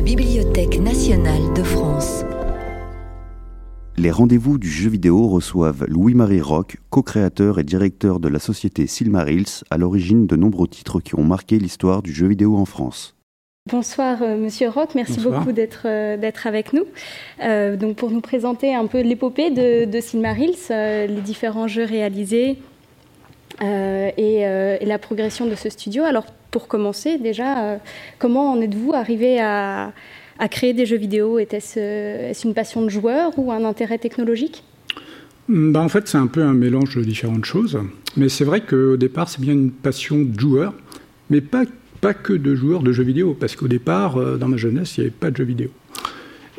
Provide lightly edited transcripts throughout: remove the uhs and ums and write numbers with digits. la Bibliothèque nationale de France. Les rendez-vous du jeu vidéo reçoivent Louis-Marie Rocques, co-créateur et directeur de la société Silmarils, à l'origine de nombreux titres qui ont marqué l'histoire du jeu vidéo en France. Bonsoir Monsieur Rocques, merci beaucoup d'être avec nous. Donc pour nous présenter un peu l'épopée de Silmarils, les différents jeux réalisés et la progression de ce studio. Alors pour commencer déjà, comment en êtes-vous arrivé à créer des jeux vidéo? Est-ce une passion de joueur ou un intérêt technologique? En fait, c'est un peu un mélange de différentes choses. Mais c'est vrai qu'au départ, c'est bien une passion de joueur, mais pas que de joueur de jeux vidéo, parce qu'au départ, dans ma jeunesse, il n'y avait pas de jeux vidéo.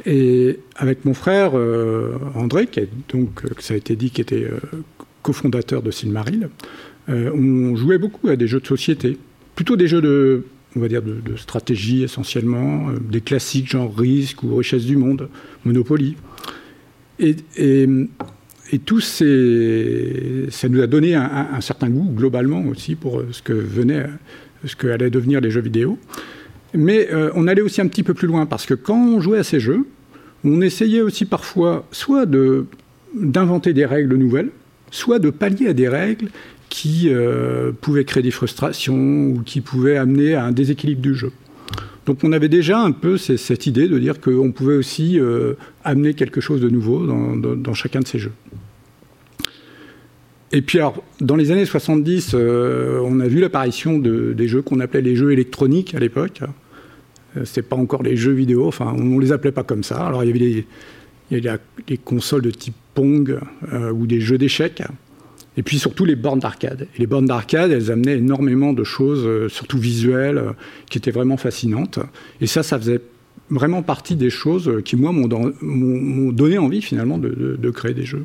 Et avec mon frère André, ça a été dit, qui était cofondateur de Silmaril, on jouait beaucoup à des jeux de société, plutôt des jeux de stratégie essentiellement, des classiques genre Risk ou Richesse du Monde, Monopoly. Et tout ça nous a donné un certain goût, globalement aussi, pour ce que allaient devenir les jeux vidéo. Mais on allait aussi un petit peu plus loin, parce que quand on jouait à ces jeux, on essayait aussi parfois soit d'inventer des règles nouvelles, soit de pallier à des règles qui pouvaient créer des frustrations ou qui pouvaient amener à un déséquilibre du jeu. Donc on avait déjà un peu cette idée de dire qu'on pouvait aussi amener quelque chose de nouveau dans chacun de ces jeux. Et puis alors, dans les années 70, on a vu l'apparition des jeux qu'on appelait les jeux électroniques à l'époque. C'était pas encore les jeux vidéo, enfin on les appelait pas comme ça. Alors il y avait les consoles de type Pong ou des jeux d'échecs. Et puis surtout les bornes d'arcade. Et les bornes d'arcade, elles amenaient énormément de choses, surtout visuelles, qui étaient vraiment fascinantes. Et ça faisait vraiment partie des choses qui, moi, m'ont donné envie, finalement, de créer des jeux.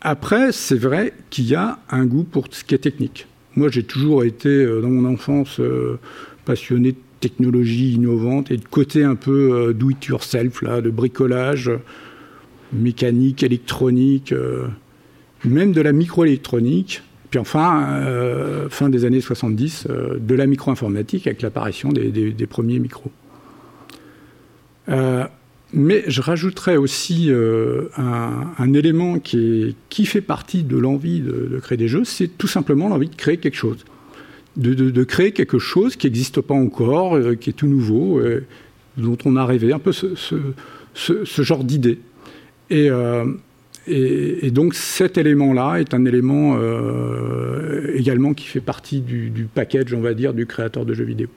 Après, c'est vrai qu'il y a un goût pour ce qui est technique. Moi, j'ai toujours été, dans mon enfance, passionné de technologie innovante et de côté un peu do it yourself, là, de bricolage, mécanique, électronique, même de la microélectronique. Puis enfin, fin des années 70, de la micro-informatique avec l'apparition des premiers micros. Mais je rajouterais aussi un élément qui fait partie de l'envie de créer des jeux, c'est tout simplement l'envie de créer quelque chose. De créer quelque chose qui n'existe pas encore, qui est tout nouveau, dont on a rêvé, un peu ce genre d'idée. Et donc cet élément-là est un élément également qui fait partie du package, on va dire, du créateur de jeux vidéo.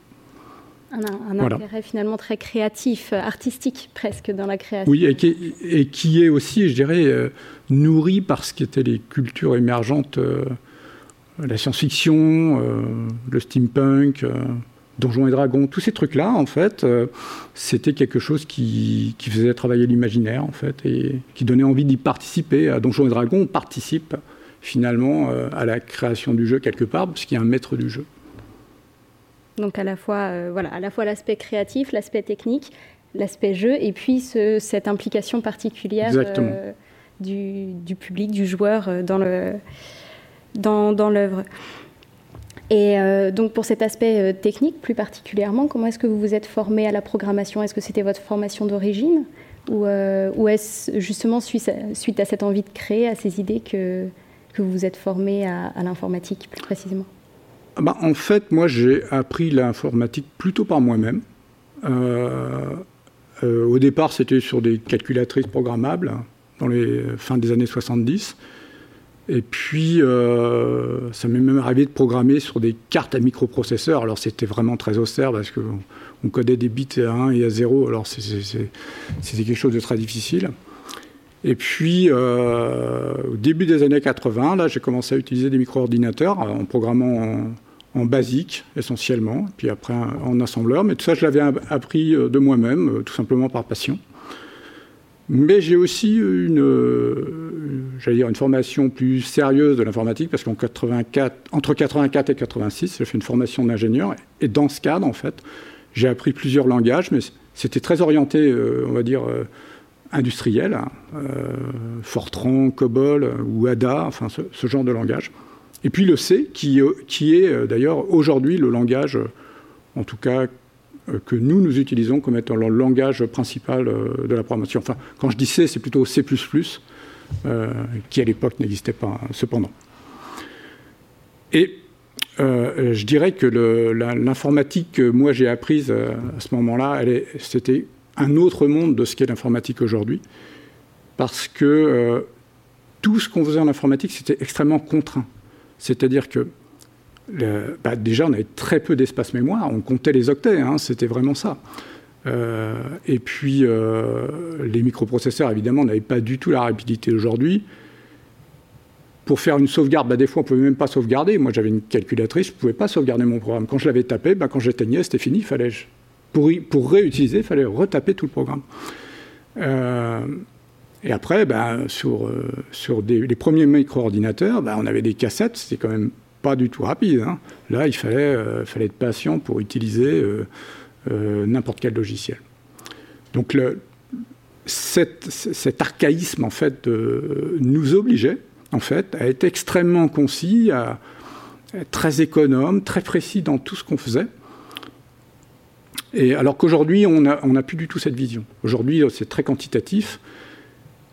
Un voilà. Intérêt finalement très créatif, artistique presque dans la création. Oui, et qui est aussi, je dirais, nourri par ce qu'étaient les cultures émergentes, la science-fiction, le steampunk, Donjons et Dragons, tous ces trucs-là, en fait, c'était quelque chose qui faisait travailler l'imaginaire, en fait, et qui donnait envie d'y participer. À Donjons et Dragons, on participe finalement à la création du jeu quelque part, parce qu'il y a un maître du jeu. Donc à la fois, à la fois l'aspect créatif, l'aspect technique, l'aspect jeu, et puis cette implication particulière du public, du joueur dans l'œuvre. Et donc pour cet aspect technique plus particulièrement, comment est-ce que vous vous êtes formé à la programmation? Est-ce que c'était votre formation d'origine ou est-ce justement suite à cette envie de créer, à ces idées que vous vous êtes formé à l'informatique plus précisément? En fait, moi j'ai appris l'informatique plutôt par moi-même. Au départ, c'était sur des calculatrices programmables dans les fins des années 70. Et puis, ça m'est même arrivé de programmer sur des cartes à microprocesseurs. Alors, c'était vraiment très austère parce qu'on codait des bits à 1 et à 0. Alors, c'était quelque chose de très difficile. Et puis, au début des années 80, là, j'ai commencé à utiliser des micro-ordinateurs en programmant en BASIC, essentiellement. Puis après, en assembleur. Mais tout ça, je l'avais appris de moi-même, tout simplement par passion. Mais j'ai aussi une formation plus sérieuse de l'informatique, parce entre 84 et 86, j'ai fait une formation d'ingénieur. Et dans ce cadre, en fait, j'ai appris plusieurs langages, mais c'était très orienté, on va dire, industriel. Fortran, COBOL ou ADA, enfin ce genre de langage. Et puis le C, qui est d'ailleurs aujourd'hui le langage, en tout cas que nous utilisons comme étant le langage principal de la programmation. Enfin, quand je dis C, c'est plutôt C++, qui à l'époque n'existait pas, cependant. Et je dirais que l'informatique que moi j'ai apprise à ce moment-là, c'était un autre monde de ce qu'est l'informatique aujourd'hui, parce que tout ce qu'on faisait en informatique, c'était extrêmement contraint. C'est-à-dire que déjà, on avait très peu d'espace mémoire, on comptait les octets, hein, c'était vraiment ça. Et puis, les microprocesseurs, évidemment, n'avaient pas du tout la rapidité d'aujourd'hui. Pour faire une sauvegarde, des fois, on ne pouvait même pas sauvegarder. Moi, j'avais une calculatrice, je ne pouvais pas sauvegarder mon programme. Quand je l'avais tapé, quand j'éteignais, c'était fini. Pour réutiliser, il fallait retaper tout le programme. Et après, sur les premiers micro-ordinateurs, on avait des cassettes, c'était quand même pas du tout rapide, hein. Là, il fallait être patient pour utiliser n'importe quel logiciel. Donc, cet archaïsme, en fait, nous obligeait, en fait, à être extrêmement concis, à être très économe, très précis dans tout ce qu'on faisait. Et alors qu'aujourd'hui, on n'a plus du tout cette vision. Aujourd'hui, c'est très quantitatif.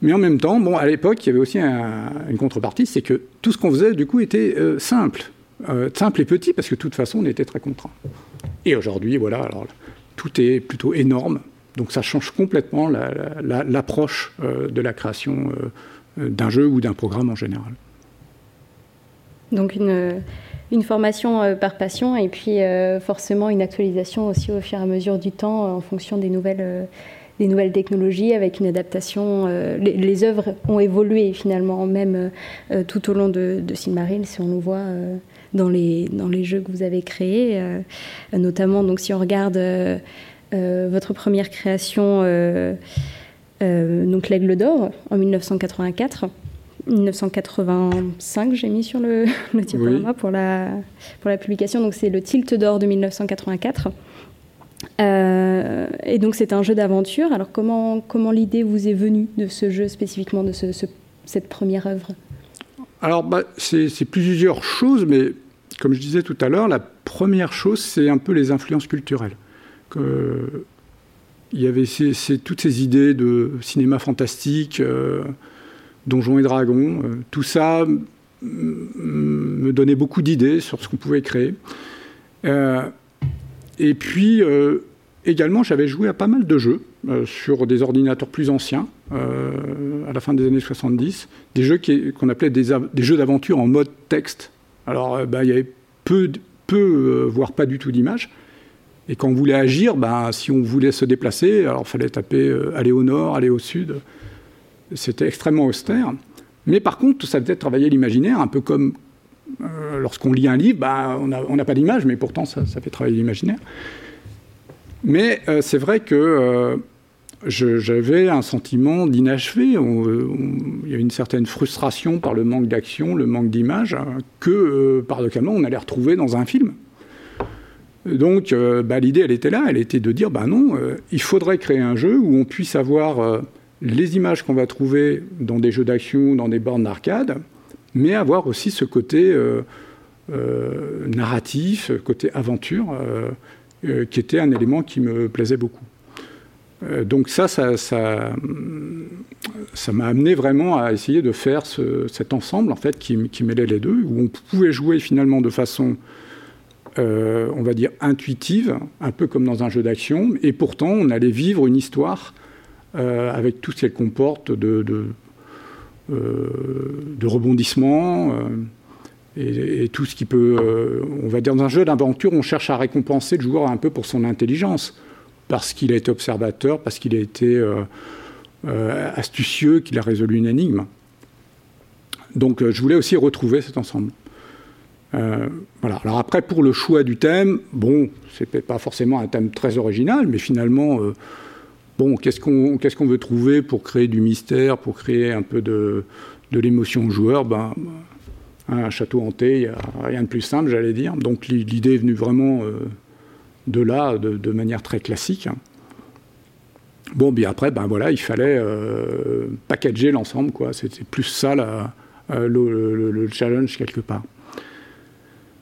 Mais en même temps, à l'époque, il y avait aussi une contrepartie, c'est que tout ce qu'on faisait, du coup, était simple et petit, parce que de toute façon, on était très contraint. Et aujourd'hui, voilà, alors tout est plutôt énorme, donc ça change complètement l'approche de la création d'un jeu ou d'un programme en général. Donc une formation par passion, et puis forcément une actualisation aussi au fur et à mesure du temps, en fonction des nouvelles... des nouvelles technologies avec une adaptation. Les œuvres ont évolué finalement, même tout au long de Silmaril, si on le voit dans les jeux que vous avez créés. Notamment, donc, si on regarde votre première création, donc L'Aigle d'or, en 1984, 1985, j'ai mis sur le titre oui. pour la publication, donc c'est Le Tilt d'or de 1984. Et donc c'est un jeu d'aventure. Alors comment l'idée vous est venue de ce jeu spécifiquement, de cette première œuvre ? Alors c'est plusieurs choses, mais comme je disais tout à l'heure, la première chose, c'est un peu les influences culturelles. Il y avait toutes ces idées de cinéma fantastique, Donjons et Dragons, tout ça me donnait beaucoup d'idées sur ce qu'on pouvait créer. Et puis, également, j'avais joué à pas mal de jeux sur des ordinateurs plus anciens, à la fin des années 70, des jeux qu'on appelait des jeux d'aventure en mode texte. Alors, il y avait peu, voire pas du tout d'images. Et quand on voulait agir, si on voulait se déplacer, alors il fallait taper aller au nord, aller au sud. C'était extrêmement austère. Mais par contre, ça devait travailler l'imaginaire, un peu comme... lorsqu'on lit un livre, on n'a pas d'image, mais pourtant ça fait travailler l'imaginaire. Mais c'est vrai que j'avais un sentiment d'inachevé. Il y a une certaine frustration par le manque d'action, le manque d'image, que paradoxalement on allait retrouver dans un film. Donc l'idée, elle était là, elle était de dire il faudrait créer un jeu où on puisse avoir les images qu'on va trouver dans des jeux d'action, dans des bornes d'arcade, mais avoir aussi ce côté narratif, côté aventure, qui était un élément qui me plaisait beaucoup. Donc ça m'a amené vraiment à essayer de faire cet ensemble en fait, qui mêlait les deux, où on pouvait jouer finalement de façon, on va dire, intuitive, un peu comme dans un jeu d'action, et pourtant on allait vivre une histoire avec tout ce qu'elle comporte de rebondissements et tout ce qui peut... on va dire, dans un jeu d'aventure, on cherche à récompenser le joueur un peu pour son intelligence, parce qu'il a été observateur, parce qu'il a été astucieux, qu'il a résolu une énigme. Donc je voulais aussi retrouver cet ensemble. Voilà. Alors après, pour le choix du thème, c'était pas forcément un thème très original, mais finalement... qu'est-ce qu'on veut trouver pour créer du mystère, pour créer un peu de l'émotion au joueur ? Un château hanté, il n'y a rien de plus simple, j'allais dire. Donc l'idée est venue vraiment de là, de manière très classique. Après, il fallait packager l'ensemble, quoi. C'était plus ça le challenge, quelque part.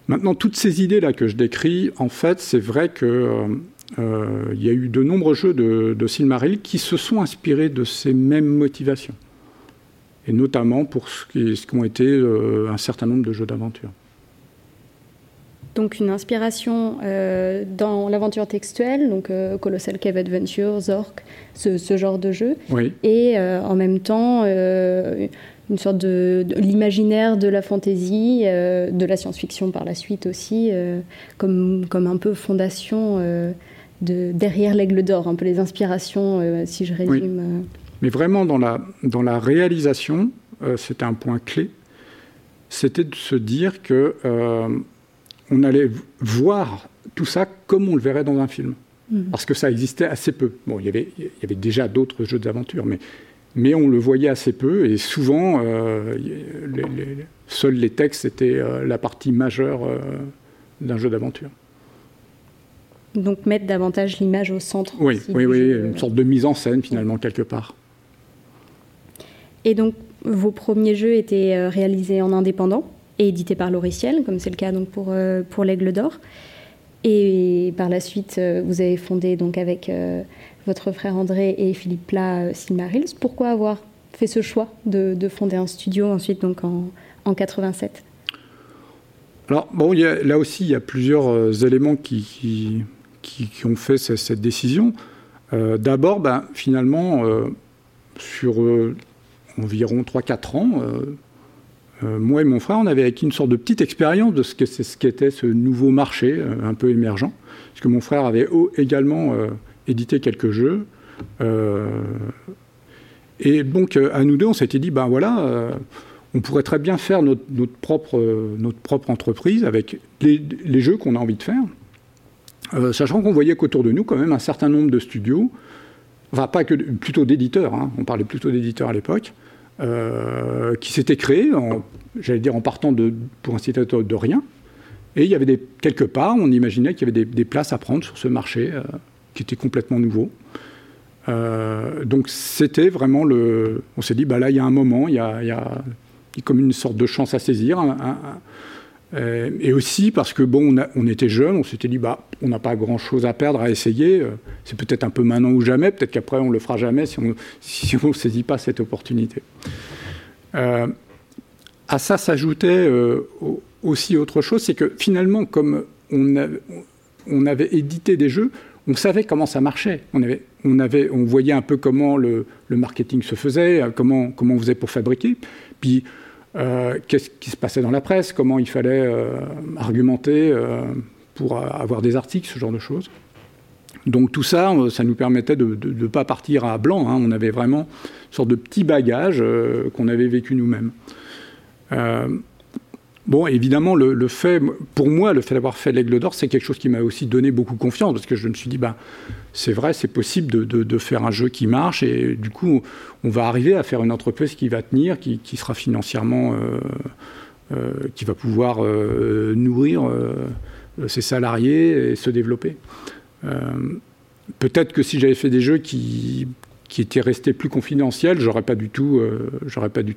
Maintenant, toutes ces idées-là que je décris, en fait, c'est vrai que il y a eu de nombreux jeux de Silmaril qui se sont inspirés de ces mêmes motivations, et notamment pour ce qu'ont été un certain nombre de jeux d'aventure. Donc une inspiration dans l'aventure textuelle, donc Colossal Cave Adventure, Zork, ce genre de jeu, oui. Et en même temps une sorte de l'imaginaire de la fantasy, de la science-fiction par la suite aussi, comme un peu fondation derrière l'Aigle d'or, un peu les inspirations, si je résume. Oui. Mais vraiment dans la réalisation, c'était un point clé, c'était de se dire que on allait voir tout ça comme on le verrait dans un film. Mmh. Parce que ça existait assez peu. Bon, il y avait déjà d'autres jeux d'aventure, mais on le voyait assez peu. Et souvent, seuls les textes étaient la partie majeure d'un jeu d'aventure. Donc mettre davantage l'image au centre. Oui, aussi, une sorte de mise en scène, finalement, quelque part. Et donc, vos premiers jeux étaient réalisés en indépendant et édité par Loriciel, comme c'est le cas donc pour l'Aigle d'or. Et par la suite, vous avez fondé donc avec votre frère André et Philippe Pla Silmarils. Pourquoi avoir fait ce choix de fonder un studio ensuite donc en 87 ? Alors bon, là aussi, il y a plusieurs éléments qui ont fait cette décision. D'abord, finalement, sur environ 3-4 ans... moi et mon frère, on avait acquis une sorte de petite expérience de ce qu'était ce nouveau marché un peu émergent, parce que mon frère avait également édité quelques jeux. Et donc, à nous deux, on s'était dit, on pourrait très bien faire notre propre entreprise avec les jeux qu'on a envie de faire, sachant qu'on voyait qu'autour de nous, quand même, un certain nombre de studios, enfin, plutôt d'éditeurs, hein, on parlait plutôt d'éditeurs à l'époque, qui s'était créé, en partant pour ainsi dire de rien. Et il y avait quelque part, on imaginait qu'il y avait des places à prendre sur ce marché qui était complètement nouveau. Donc c'était vraiment on s'est dit, là, il y a un moment, il y a comme une sorte de chance à saisir. Et aussi parce que, on était jeunes, on s'était dit, on n'a pas grand-chose à perdre, à essayer. C'est peut-être un peu maintenant ou jamais, peut-être qu'après on le fera jamais si on saisit pas cette opportunité. À ça s'ajoutait aussi autre chose, c'est que finalement, comme on avait édité des jeux, on savait comment ça marchait. On voyait un peu comment le marketing se faisait, comment on faisait pour fabriquer. Puis qu'est-ce qui se passait dans la presse, comment il fallait argumenter pour avoir des articles, ce genre de choses. Donc tout ça, ça nous permettait de ne pas partir à blanc. Hein. On avait vraiment une sorte de petit bagage qu'on avait vécu nous-mêmes. Évidemment, le fait d'avoir fait l'Aigle d'or, c'est quelque chose qui m'a aussi donné beaucoup confiance, parce que je me suis dit, c'est vrai, c'est possible de faire un jeu qui marche, et du coup, on va arriver à faire une entreprise qui va tenir, qui sera financièrement, qui va pouvoir nourrir ses salariés et se développer. Peut-être que si j'avais fait des jeux qui étaient restés plus confidentiels, j'aurais pas du tout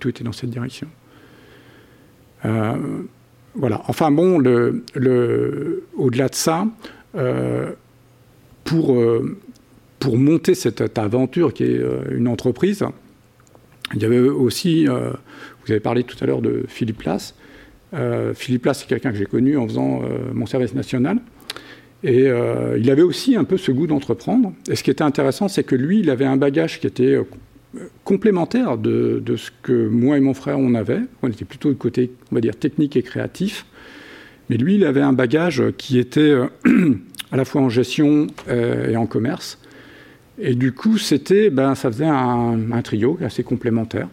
été dans cette direction. Voilà. Enfin bon, au-delà de ça, pour monter cette aventure qui est une entreprise, il y avait aussi, vous avez parlé tout à l'heure de Philippe Pla. Philippe Pla, c'est quelqu'un que j'ai connu en faisant mon service national. Et il avait aussi un peu ce goût d'entreprendre. Et ce qui était intéressant, c'est que lui, il avait un bagage qui était complémentaire de ce que moi et mon frère, on avait. On était plutôt du côté, on va dire, technique et créatif. Mais lui, il avait un bagage qui était à la fois en gestion et en commerce. Et du coup, ça faisait un trio assez complémentaire.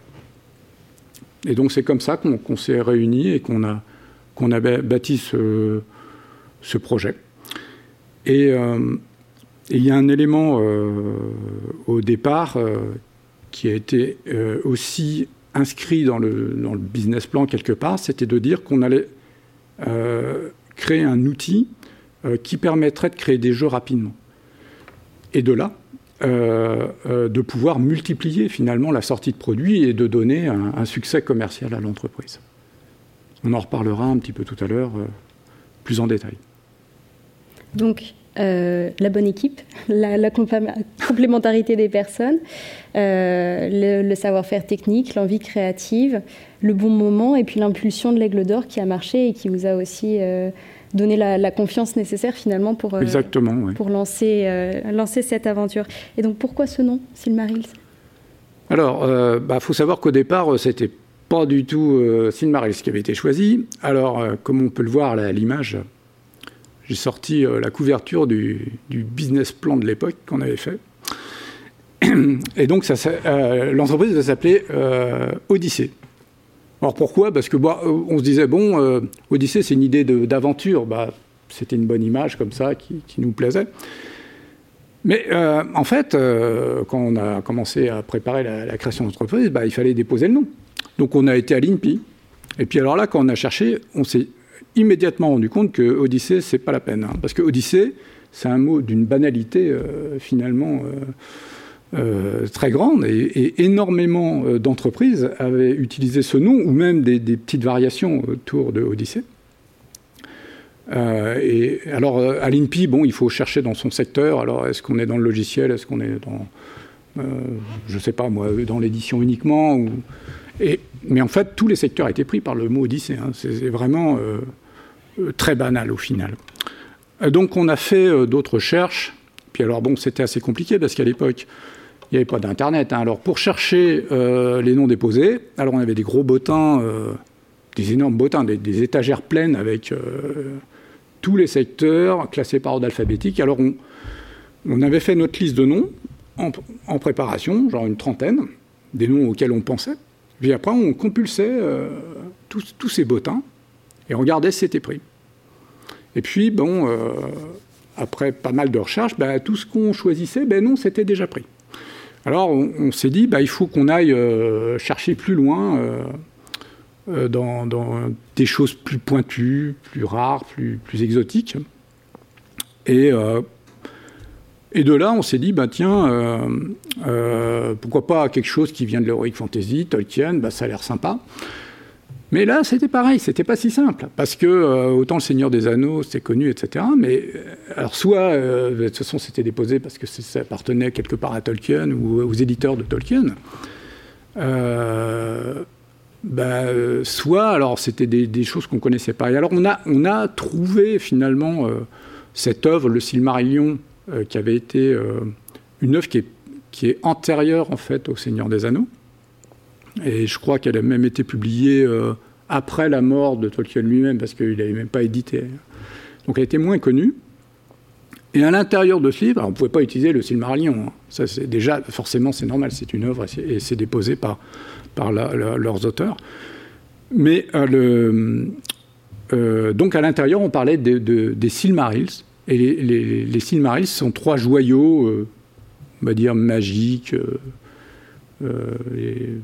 Et donc, c'est comme ça qu'on s'est réunis et qu'on a bâti ce projet. Et il y a un élément au départ qui a été aussi inscrit dans le business plan quelque part, c'était de dire qu'on allait créer un outil qui permettrait de créer des jeux rapidement. Et de là, de pouvoir multiplier finalement la sortie de produits et de donner un succès commercial à l'entreprise. On en reparlera un petit peu tout à l'heure, plus en détail. Donc, la bonne équipe, la complémentarité des personnes, le savoir-faire technique, l'envie créative, le bon moment et puis l'impulsion de l'Aigle d'or qui a marché et qui vous a aussi donné la confiance nécessaire finalement pour lancer cette aventure. Et donc pourquoi ce nom, Silmarils ? Alors, faut savoir qu'au départ, c'était pas du tout Silmarils qui avait été choisi. Alors, comme on peut le voir là, à l'image... J'ai sorti la couverture du business plan de l'époque qu'on avait fait. Et donc, l'entreprise va s'appeler Odyssée. Alors, pourquoi ? Parce que on se disait, Odyssée, c'est une idée d'aventure. C'était une bonne image comme ça qui nous plaisait. Mais en fait, quand on a commencé à préparer la création d'entreprise, il fallait déposer le nom. Donc, on a été à l'INPI. Et puis alors là, quand on a cherché, on s'est... immédiatement rendu compte que Odyssée, c'est pas la peine. Parce que Odyssée, c'est un mot d'une banalité finalement très grande. Et énormément d'entreprises avaient utilisé ce nom, ou même des petites variations autour de Odyssée. Et alors, à l'INPI, il faut chercher dans son secteur. Alors, est-ce qu'on est dans le logiciel ? Est-ce qu'on est dans, je sais pas moi, dans l'édition uniquement ou... Mais en fait, tous les secteurs étaient pris par le mot Odyssée. C'est vraiment très banal au final. Donc on a fait d'autres recherches. Puis alors c'était assez compliqué parce qu'à l'époque, il n'y avait pas d'Internet. Alors pour chercher les noms déposés, alors on avait des gros bottins, des énormes bottins, des étagères pleines avec tous les secteurs classés par ordre alphabétique. Alors on avait fait notre liste de noms en préparation, genre une trentaine, des noms auxquels on pensait. Puis après, on compulsait tous ces bottins et on regardait si c'était pris. Et puis, après pas mal de recherches, tout ce qu'on choisissait, non, c'était déjà pris. Alors, on s'est dit, il faut qu'on aille chercher plus loin dans des choses plus pointues, plus rares, plus exotiques. Et de là, on s'est dit, pourquoi pas quelque chose qui vient de l'heroic fantasy, Tolkien, ça a l'air sympa. Mais là, c'était pareil, c'était pas si simple. Parce que, autant Le Seigneur des Anneaux, c'était connu, etc. Mais, alors, soit, de toute façon, c'était déposé parce que ça appartenait quelque part à Tolkien ou aux éditeurs de Tolkien. Soit, alors, c'était des choses qu'on connaissait pas. Et alors, on a trouvé, finalement, cette œuvre, Le Silmarillion, qui avait été une œuvre qui est antérieure en fait au Seigneur des Anneaux, et je crois qu'elle a même été publiée après la mort de Tolkien lui-même parce qu'il n'avait même pas édité, donc elle était moins connue. Et à l'intérieur de ce livre, on ne pouvait pas utiliser le Silmarillion. Ça c'est déjà forcément, c'est normal, c'est une œuvre et c'est déposé par leurs auteurs. Mais donc à l'intérieur, on parlait des Silmarils. Et les Silmarils sont trois joyaux, on va dire magiques, et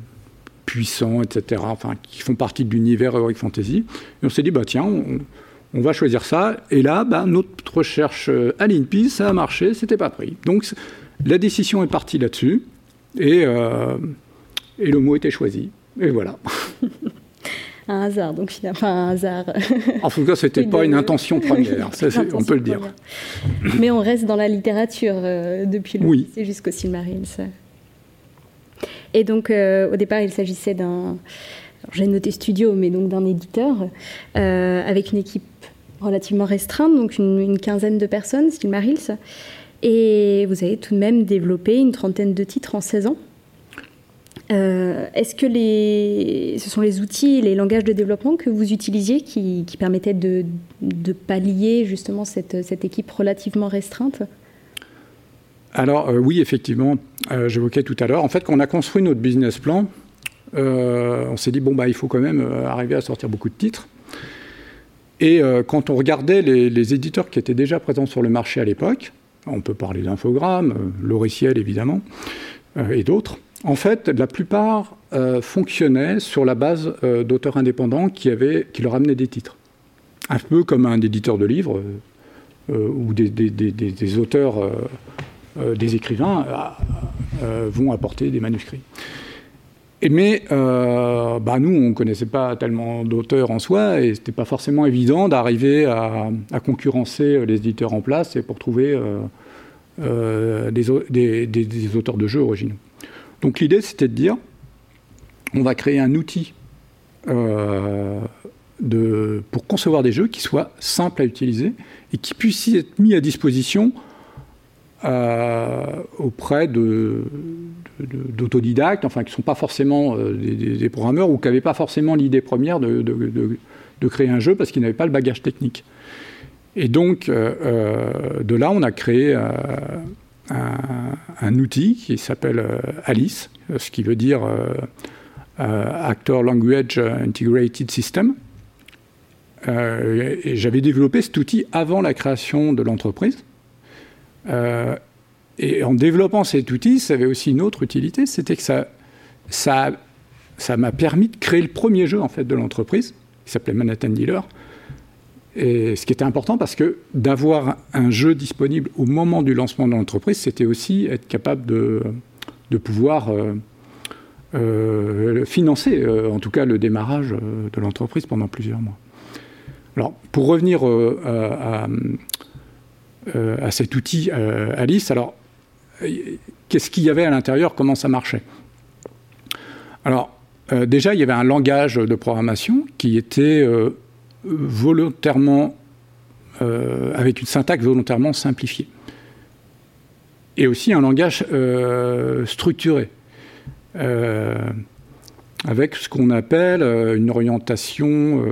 puissants, etc., enfin, qui font partie de l'univers heroic fantasy. Et on s'est dit, on va choisir ça. Et là, notre recherche à l'INPI, ça a marché, c'était pas pris. Donc la décision est partie là-dessus, et le mot était choisi. Et voilà. Un hasard, donc finalement, un hasard. En tout cas, c'était pas une intention première, ça, on peut le dire. Mais on reste dans la littérature depuis le lycée jusqu'au Silmarils. Et donc, au départ, il s'agissait j'ai noté studio, mais donc d'un éditeur, avec une équipe relativement restreinte, donc une quinzaine de personnes, Silmarils. Et vous avez tout de même développé une trentaine de titres en 16 ans. Est-ce que ce sont les outils, les langages de développement que vous utilisiez qui permettaient de pallier justement cette équipe relativement restreinte ? Alors oui, effectivement, j'évoquais tout à l'heure. En fait, quand on a construit notre business plan, on s'est dit, il faut quand même arriver à sortir beaucoup de titres. Et quand on regardait les éditeurs qui étaient déjà présents sur le marché à l'époque, on peut parler d'Infogrames, Loriciel évidemment, et d'autres. En fait, la plupart fonctionnaient sur la base d'auteurs indépendants qui leur amenaient des titres. Un peu comme un éditeur de livres ou des auteurs, des écrivains vont apporter des manuscrits. Mais nous, on ne connaissait pas tellement d'auteurs en soi, et ce n'était pas forcément évident d'arriver à concurrencer les éditeurs en place et pour trouver des auteurs de jeux originaux. Donc l'idée, c'était de dire, on va créer un outil pour concevoir des jeux qui soient simples à utiliser et qui puissent être mis à disposition auprès d'autodidactes, enfin, qui ne sont pas forcément des programmeurs ou qui n'avaient pas forcément l'idée première de créer un jeu parce qu'ils n'avaient pas le bagage technique. Et donc, de là, on a créé un outil qui s'appelle ALICE, ce qui veut dire Actor Language Integrated System. Et j'avais développé cet outil avant la création de l'entreprise. Et en développant cet outil, ça avait aussi une autre utilité, c'était que ça m'a permis de créer le premier jeu en fait, de l'entreprise, qui s'appelait Manhattan Dealer. Et ce qui était important, parce que d'avoir un jeu disponible au moment du lancement de l'entreprise, c'était aussi être capable de pouvoir financer, en tout cas, le démarrage de l'entreprise pendant plusieurs mois. Alors, pour revenir à cet outil ALICE, alors, qu'est-ce qu'il y avait à l'intérieur? Comment ça marchait? Alors, déjà, il y avait un langage de programmation qui était volontairement, avec une syntaxe volontairement simplifiée. Et aussi un langage structuré, avec ce qu'on appelle une orientation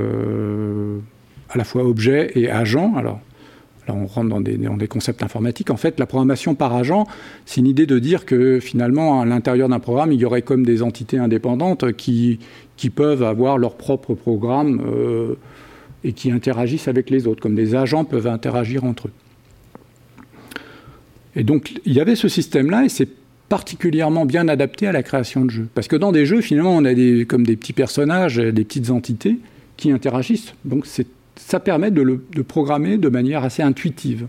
à la fois objet et agent. Alors, là, on rentre dans des concepts informatiques. En fait, la programmation par agent, c'est une idée de dire que, finalement, à l'intérieur d'un programme, il y aurait comme des entités indépendantes qui peuvent avoir leur propre programme et qui interagissent avec les autres, comme des agents peuvent interagir entre eux. Et donc, il y avait ce système-là, et c'est particulièrement bien adapté à la création de jeux. Parce que dans des jeux, finalement, on a comme des petits personnages, des petites entités qui interagissent. Donc, ça permet de programmer de manière assez intuitive.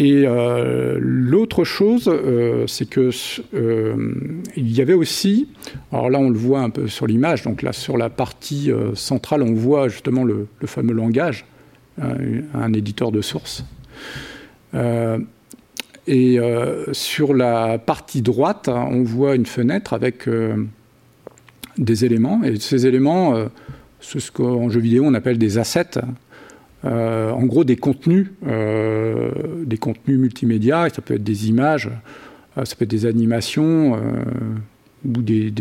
L'autre chose, c'est que il y avait aussi, alors là on le voit un peu sur l'image, donc là sur la partie centrale on voit justement le fameux langage, un éditeur de source. Sur la partie droite, on voit une fenêtre avec des éléments, et ces éléments, c'est ce qu'en jeu vidéo on appelle des assets. En gros, des contenus multimédia, ça peut être des images, ça peut être des animations ou des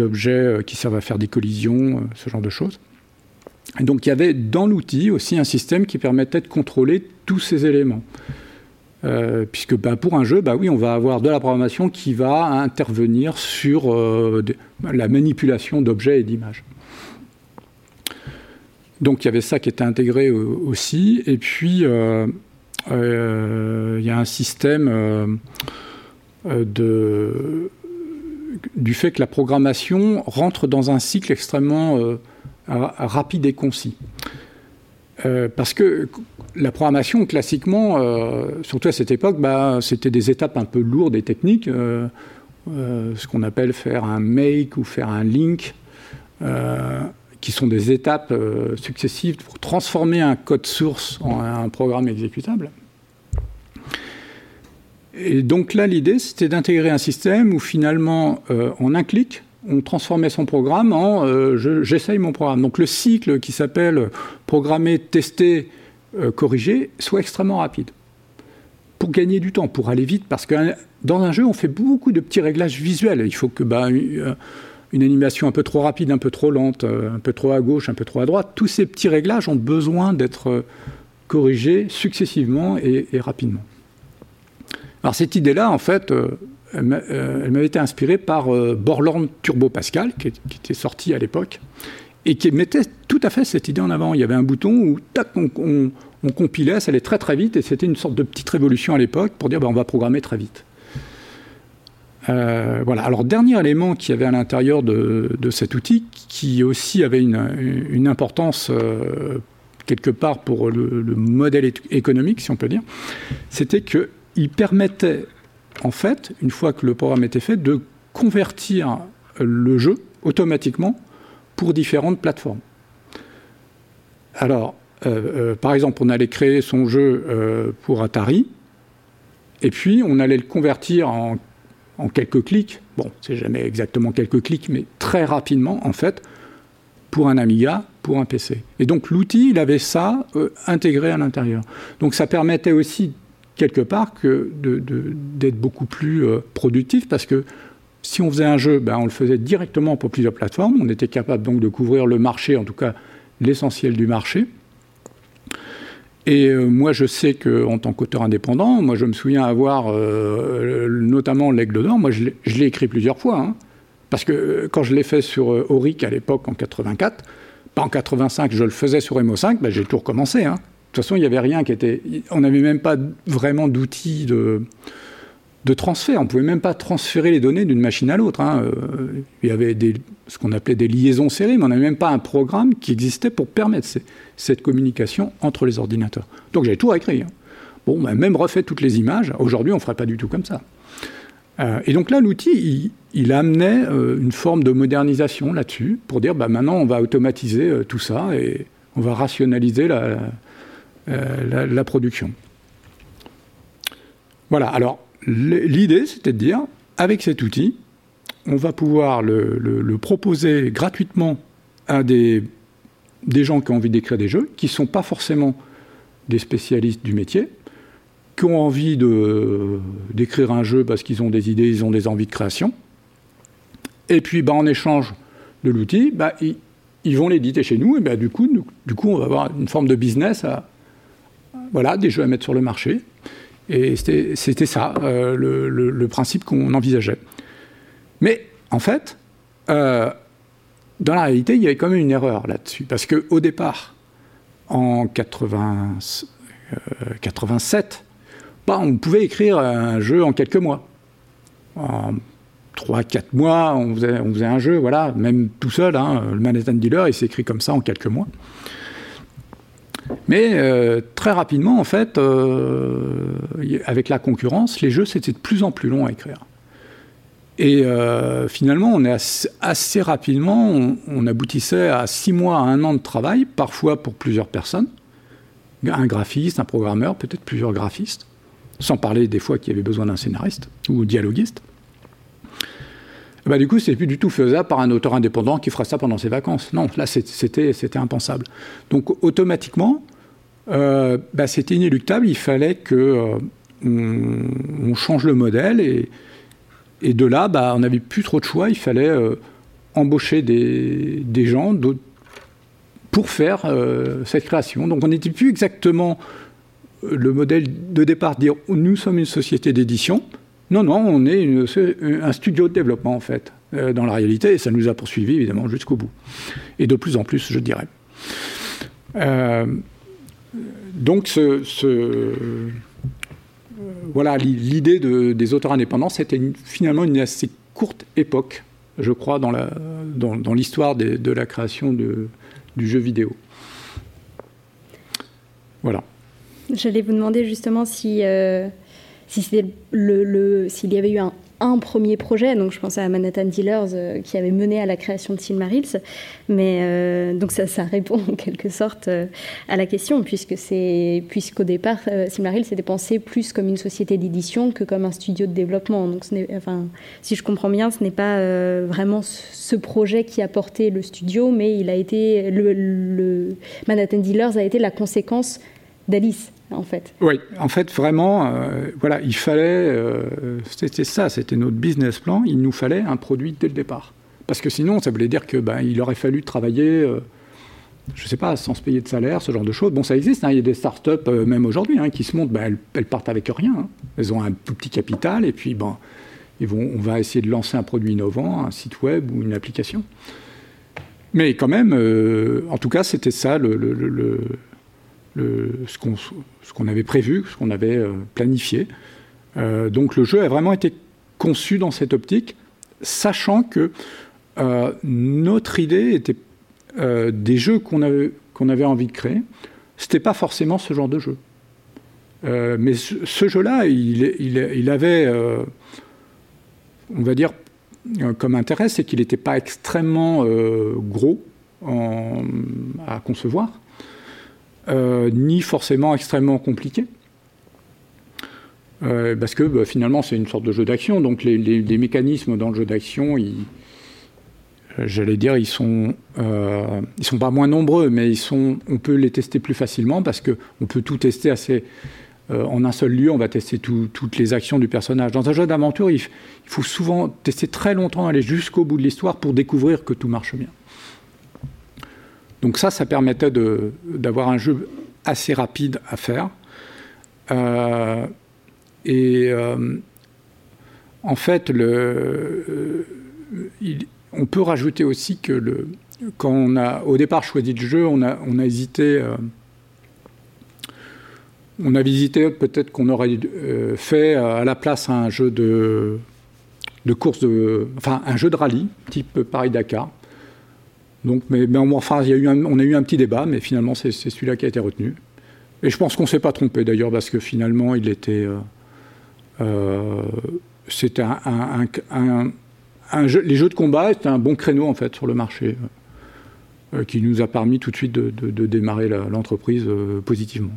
objets qui servent à faire des collisions, ce genre de choses. Et donc, il y avait dans l'outil aussi un système qui permettait de contrôler tous ces éléments. Puisque pour un jeu, oui, on va avoir de la programmation qui va intervenir sur la manipulation d'objets et d'images. Donc, il y avait ça qui était intégré aussi. Et puis, il y a un système du fait que la programmation rentre dans un cycle extrêmement rapide et concis. Parce que la programmation, classiquement, surtout à cette époque, c'était des étapes un peu lourdes et techniques. Ce qu'on appelle faire un make ou faire un link. Qui sont des étapes successives pour transformer un code source en un programme exécutable. Et donc là, l'idée, c'était d'intégrer un système où finalement, en un clic, on transformait son programme en j'essaye mon programme. Donc le cycle qui s'appelle programmer, tester, corriger, soit extrêmement rapide. Pour gagner du temps, pour aller vite, parce que dans un jeu, on fait beaucoup de petits réglages visuels. Il faut que... une animation un peu trop rapide, un peu trop lente, un peu trop à gauche, un peu trop à droite. Tous ces petits réglages ont besoin d'être corrigés successivement et rapidement. Alors cette idée-là, en fait, elle m'avait été inspirée par Borland Turbo Pascal, qui était sorti à l'époque, et qui mettait tout à fait cette idée en avant. Il y avait un bouton où tac, on compilait, ça allait très très vite, et c'était une sorte de petite révolution à l'époque pour dire on va programmer très vite. Voilà. Alors, dernier élément qu'il y avait à l'intérieur de cet outil, qui aussi avait une importance quelque part pour le modèle économique, si on peut dire, c'était qu'il permettait en fait, une fois que le programme était fait, de convertir le jeu automatiquement pour différentes plateformes. Alors, par exemple, on allait créer son jeu pour Atari, et puis on allait le convertir en quelques clics. Bon, c'est jamais exactement quelques clics, mais très rapidement, en fait, pour un Amiga, pour un PC. Et donc l'outil, il avait ça intégré à l'intérieur. Donc ça permettait aussi, quelque part, que d'être beaucoup plus productif, parce que si on faisait un jeu, ben, on le faisait directement pour plusieurs plateformes. On était capable donc de couvrir le marché, en tout cas l'essentiel du marché. Et moi, je sais qu'en tant qu'auteur indépendant, moi, je me souviens avoir notamment L'Aigle d'or. Moi, je l'ai écrit plusieurs fois. Hein, parce que quand je l'ai fait sur Auric à l'époque, en 84, pas en 85, je le faisais sur MO5, ben, j'ai tout recommencé. Hein. De toute façon, il n'y avait rien qui était... On n'avait même pas vraiment d'outils de transfert. On ne pouvait même pas transférer les données d'une machine à l'autre. Hein. Il y avait ce qu'on appelait des liaisons serrées, mais on n'avait même pas un programme qui existait pour permettre cette communication entre les ordinateurs. Donc j'avais tout réécrit. Hein. Bon, bah, même refait toutes les images. Aujourd'hui, on ne ferait pas du tout comme ça. Et donc là, l'outil, il amenait une forme de modernisation là-dessus pour dire, bah, maintenant, on va automatiser tout ça et on va rationaliser la production. Voilà. Alors, l'idée, c'était de dire, avec cet outil, on va pouvoir le proposer gratuitement à des gens qui ont envie d'écrire des jeux, qui ne sont pas forcément des spécialistes du métier, qui ont envie d'écrire un jeu parce qu'ils ont des idées, ils ont des envies de création. Et puis, bah, en échange de l'outil, bah, ils vont l'éditer chez nous. Et bah, du coup, on va avoir une forme de business, voilà, des jeux à mettre sur le marché. Et c'était ça, le principe qu'on envisageait. Mais, en fait... Dans la réalité, il y avait quand même une erreur là-dessus. Parce qu'au départ, en 87, bah, on pouvait écrire un jeu en quelques mois. En 3-4 mois, on faisait un jeu, voilà, même tout seul. Hein, le Manhattan Dealer, il s'écrit comme ça en quelques mois. Mais très rapidement, en fait, avec la concurrence, les jeux, c'était de plus en plus long à écrire. Et finalement, on est assez rapidement, on aboutissait à 6 mois, à 1 an de travail, parfois pour plusieurs personnes, un graphiste, un programmeur, peut-être plusieurs graphistes, sans parler des fois qu'il y avait besoin d'un scénariste ou dialoguiste. Et bah, du coup, c'est plus du tout faisable par un auteur indépendant qui fera ça pendant ses vacances. Non, là, c'était impensable. Donc, automatiquement, bah, c'était inéluctable. Il fallait que on change le modèle Et de là, bah, on n'avait plus trop de choix. Il fallait embaucher des gens pour faire cette création. Donc on n'était plus exactement le modèle de départ, dire « nous sommes une société d'édition ». Non, non, on est un studio de développement, en fait, dans la réalité. Et ça nous a poursuivis, évidemment, jusqu'au bout. Et de plus en plus, je dirais. Donc voilà, l'idée des auteurs indépendants, c'était finalement une assez courte époque, je crois, dans l'histoire de la création du jeu vidéo. Voilà. J'allais vous demander justement si c'était s'il y avait eu un premier projet, donc je pensais à Manhattan Dealers qui avait mené à la création de Silmarils, mais donc ça répond en quelque sorte à la question, puisqu'au départ Silmarils était pensé plus comme une société d'édition que comme un studio de développement. Donc si je comprends bien, ce n'est pas vraiment ce projet qui a porté le studio, mais il a été le Manhattan Dealers a été la conséquence d'ALICE. En fait. Oui, en fait, vraiment, voilà, il fallait... c'était ça, c'était notre business plan. Il nous fallait un produit dès le départ. Parce que sinon, ça voulait dire que, ben, il aurait fallu travailler, je ne sais pas, sans se payer de salaire, ce genre de choses. Bon, ça existe, hein, il y a des startups, même aujourd'hui, hein, qui se montent, ben, elles partent avec rien. Hein. Elles ont un tout petit capital, et puis, ben, on va essayer de lancer un produit innovant, un site web ou une application. Mais quand même, en tout cas, c'était ça, ce qu'on avait prévu, ce qu'on avait planifié. Donc le jeu a vraiment été conçu dans cette optique, sachant que notre idée était des jeux qu'on avait envie de créer, c'était pas forcément ce genre de jeu. Mais ce jeu-là, il avait, on va dire, comme intérêt, c'est qu'il n'était pas extrêmement gros à concevoir, ni forcément extrêmement compliqué. Parce que finalement, c'est une sorte de jeu d'action. Donc les mécanismes dans le jeu d'action, ils sont pas moins nombreux, mais on peut les tester plus facilement parce qu'on peut tout tester assez... en un seul lieu, on va tester toutes les actions du personnage. Dans un jeu d'aventure, il faut souvent tester très longtemps, aller jusqu'au bout de l'histoire pour découvrir que tout marche bien. Donc ça permettait d'avoir un jeu assez rapide à faire. En fait, on peut rajouter aussi que quand on a au départ choisi le jeu, on a hésité... on a visité, peut-être qu'on aurait fait à la place un jeu de course, enfin un jeu de rallye, type Paris-Dakar. Donc, on a eu un petit débat, mais finalement c'est celui-là qui a été retenu. Et je pense qu'on ne s'est pas trompé d'ailleurs, parce que finalement c'était un jeu, les jeux de combat étaient un bon créneau en fait sur le marché, qui nous a permis tout de suite de démarrer l'entreprise positivement.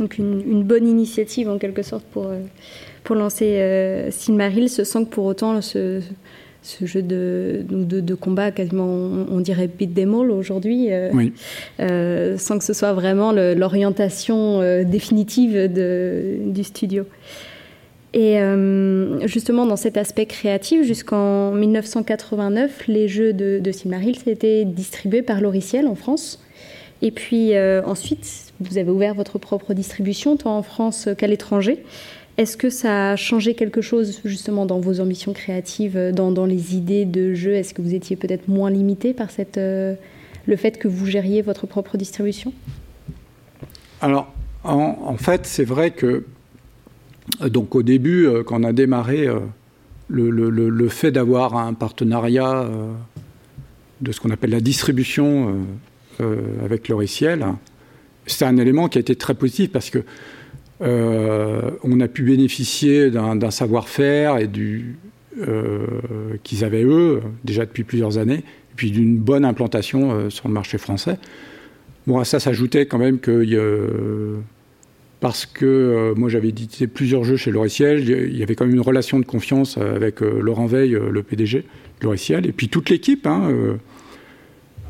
Donc une bonne initiative en quelque sorte pour lancer Silmarils, sans que pour autant ce jeu de combat quasiment, on dirait beat them all aujourd'hui, oui. Sans que ce soit vraiment l'orientation définitive du studio. Et justement, dans cet aspect créatif, jusqu'en 1989, les jeux de Silmarils étaient distribués par Loriciel en France. Et puis ensuite, vous avez ouvert votre propre distribution, tant en France qu'à l'étranger. Est-ce que ça a changé quelque chose, justement, dans vos ambitions créatives, dans les idées de jeu? Est-ce que vous étiez peut-être moins limité par le fait que vous gériez votre propre distribution? Alors, en fait, c'est vrai que, donc au début, quand on a démarré, le fait d'avoir un partenariat de ce qu'on appelle la distribution... avec Loriciel, c'est un élément qui a été très positif parce que on a pu bénéficier d'un savoir-faire et qu'ils avaient eux déjà depuis plusieurs années, et puis d'une bonne implantation sur le marché français. Bon, à ça s'ajoutait quand même que parce que moi j'avais édité plusieurs jeux chez Loriciel, il y avait quand même une relation de confiance avec Laurent Veil, le PDG de Loriciel, et puis toute l'équipe.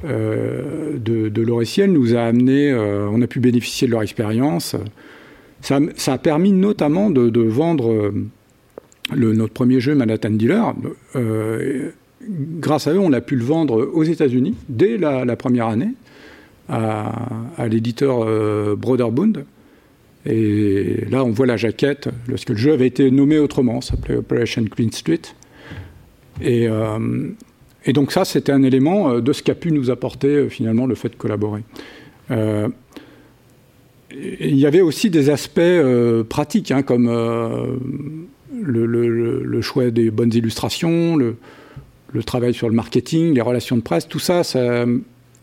De Loriciel nous a amené, on a pu bénéficier de leur expérience. Ça a permis notamment de vendre notre premier jeu Manhattan Dealer. Grâce à eux, on a pu le vendre aux États-Unis dès la première année à l'éditeur Broderbund. Et là, on voit la jaquette, parce que le jeu avait été nommé autrement, ça s'appelait Operation Clean Street. Et donc ça, c'était un élément de ce qu'a pu nous apporter finalement le fait de collaborer. Il y avait aussi des aspects pratiques, comme le choix des bonnes illustrations, le travail sur le marketing, les relations de presse, tout ça,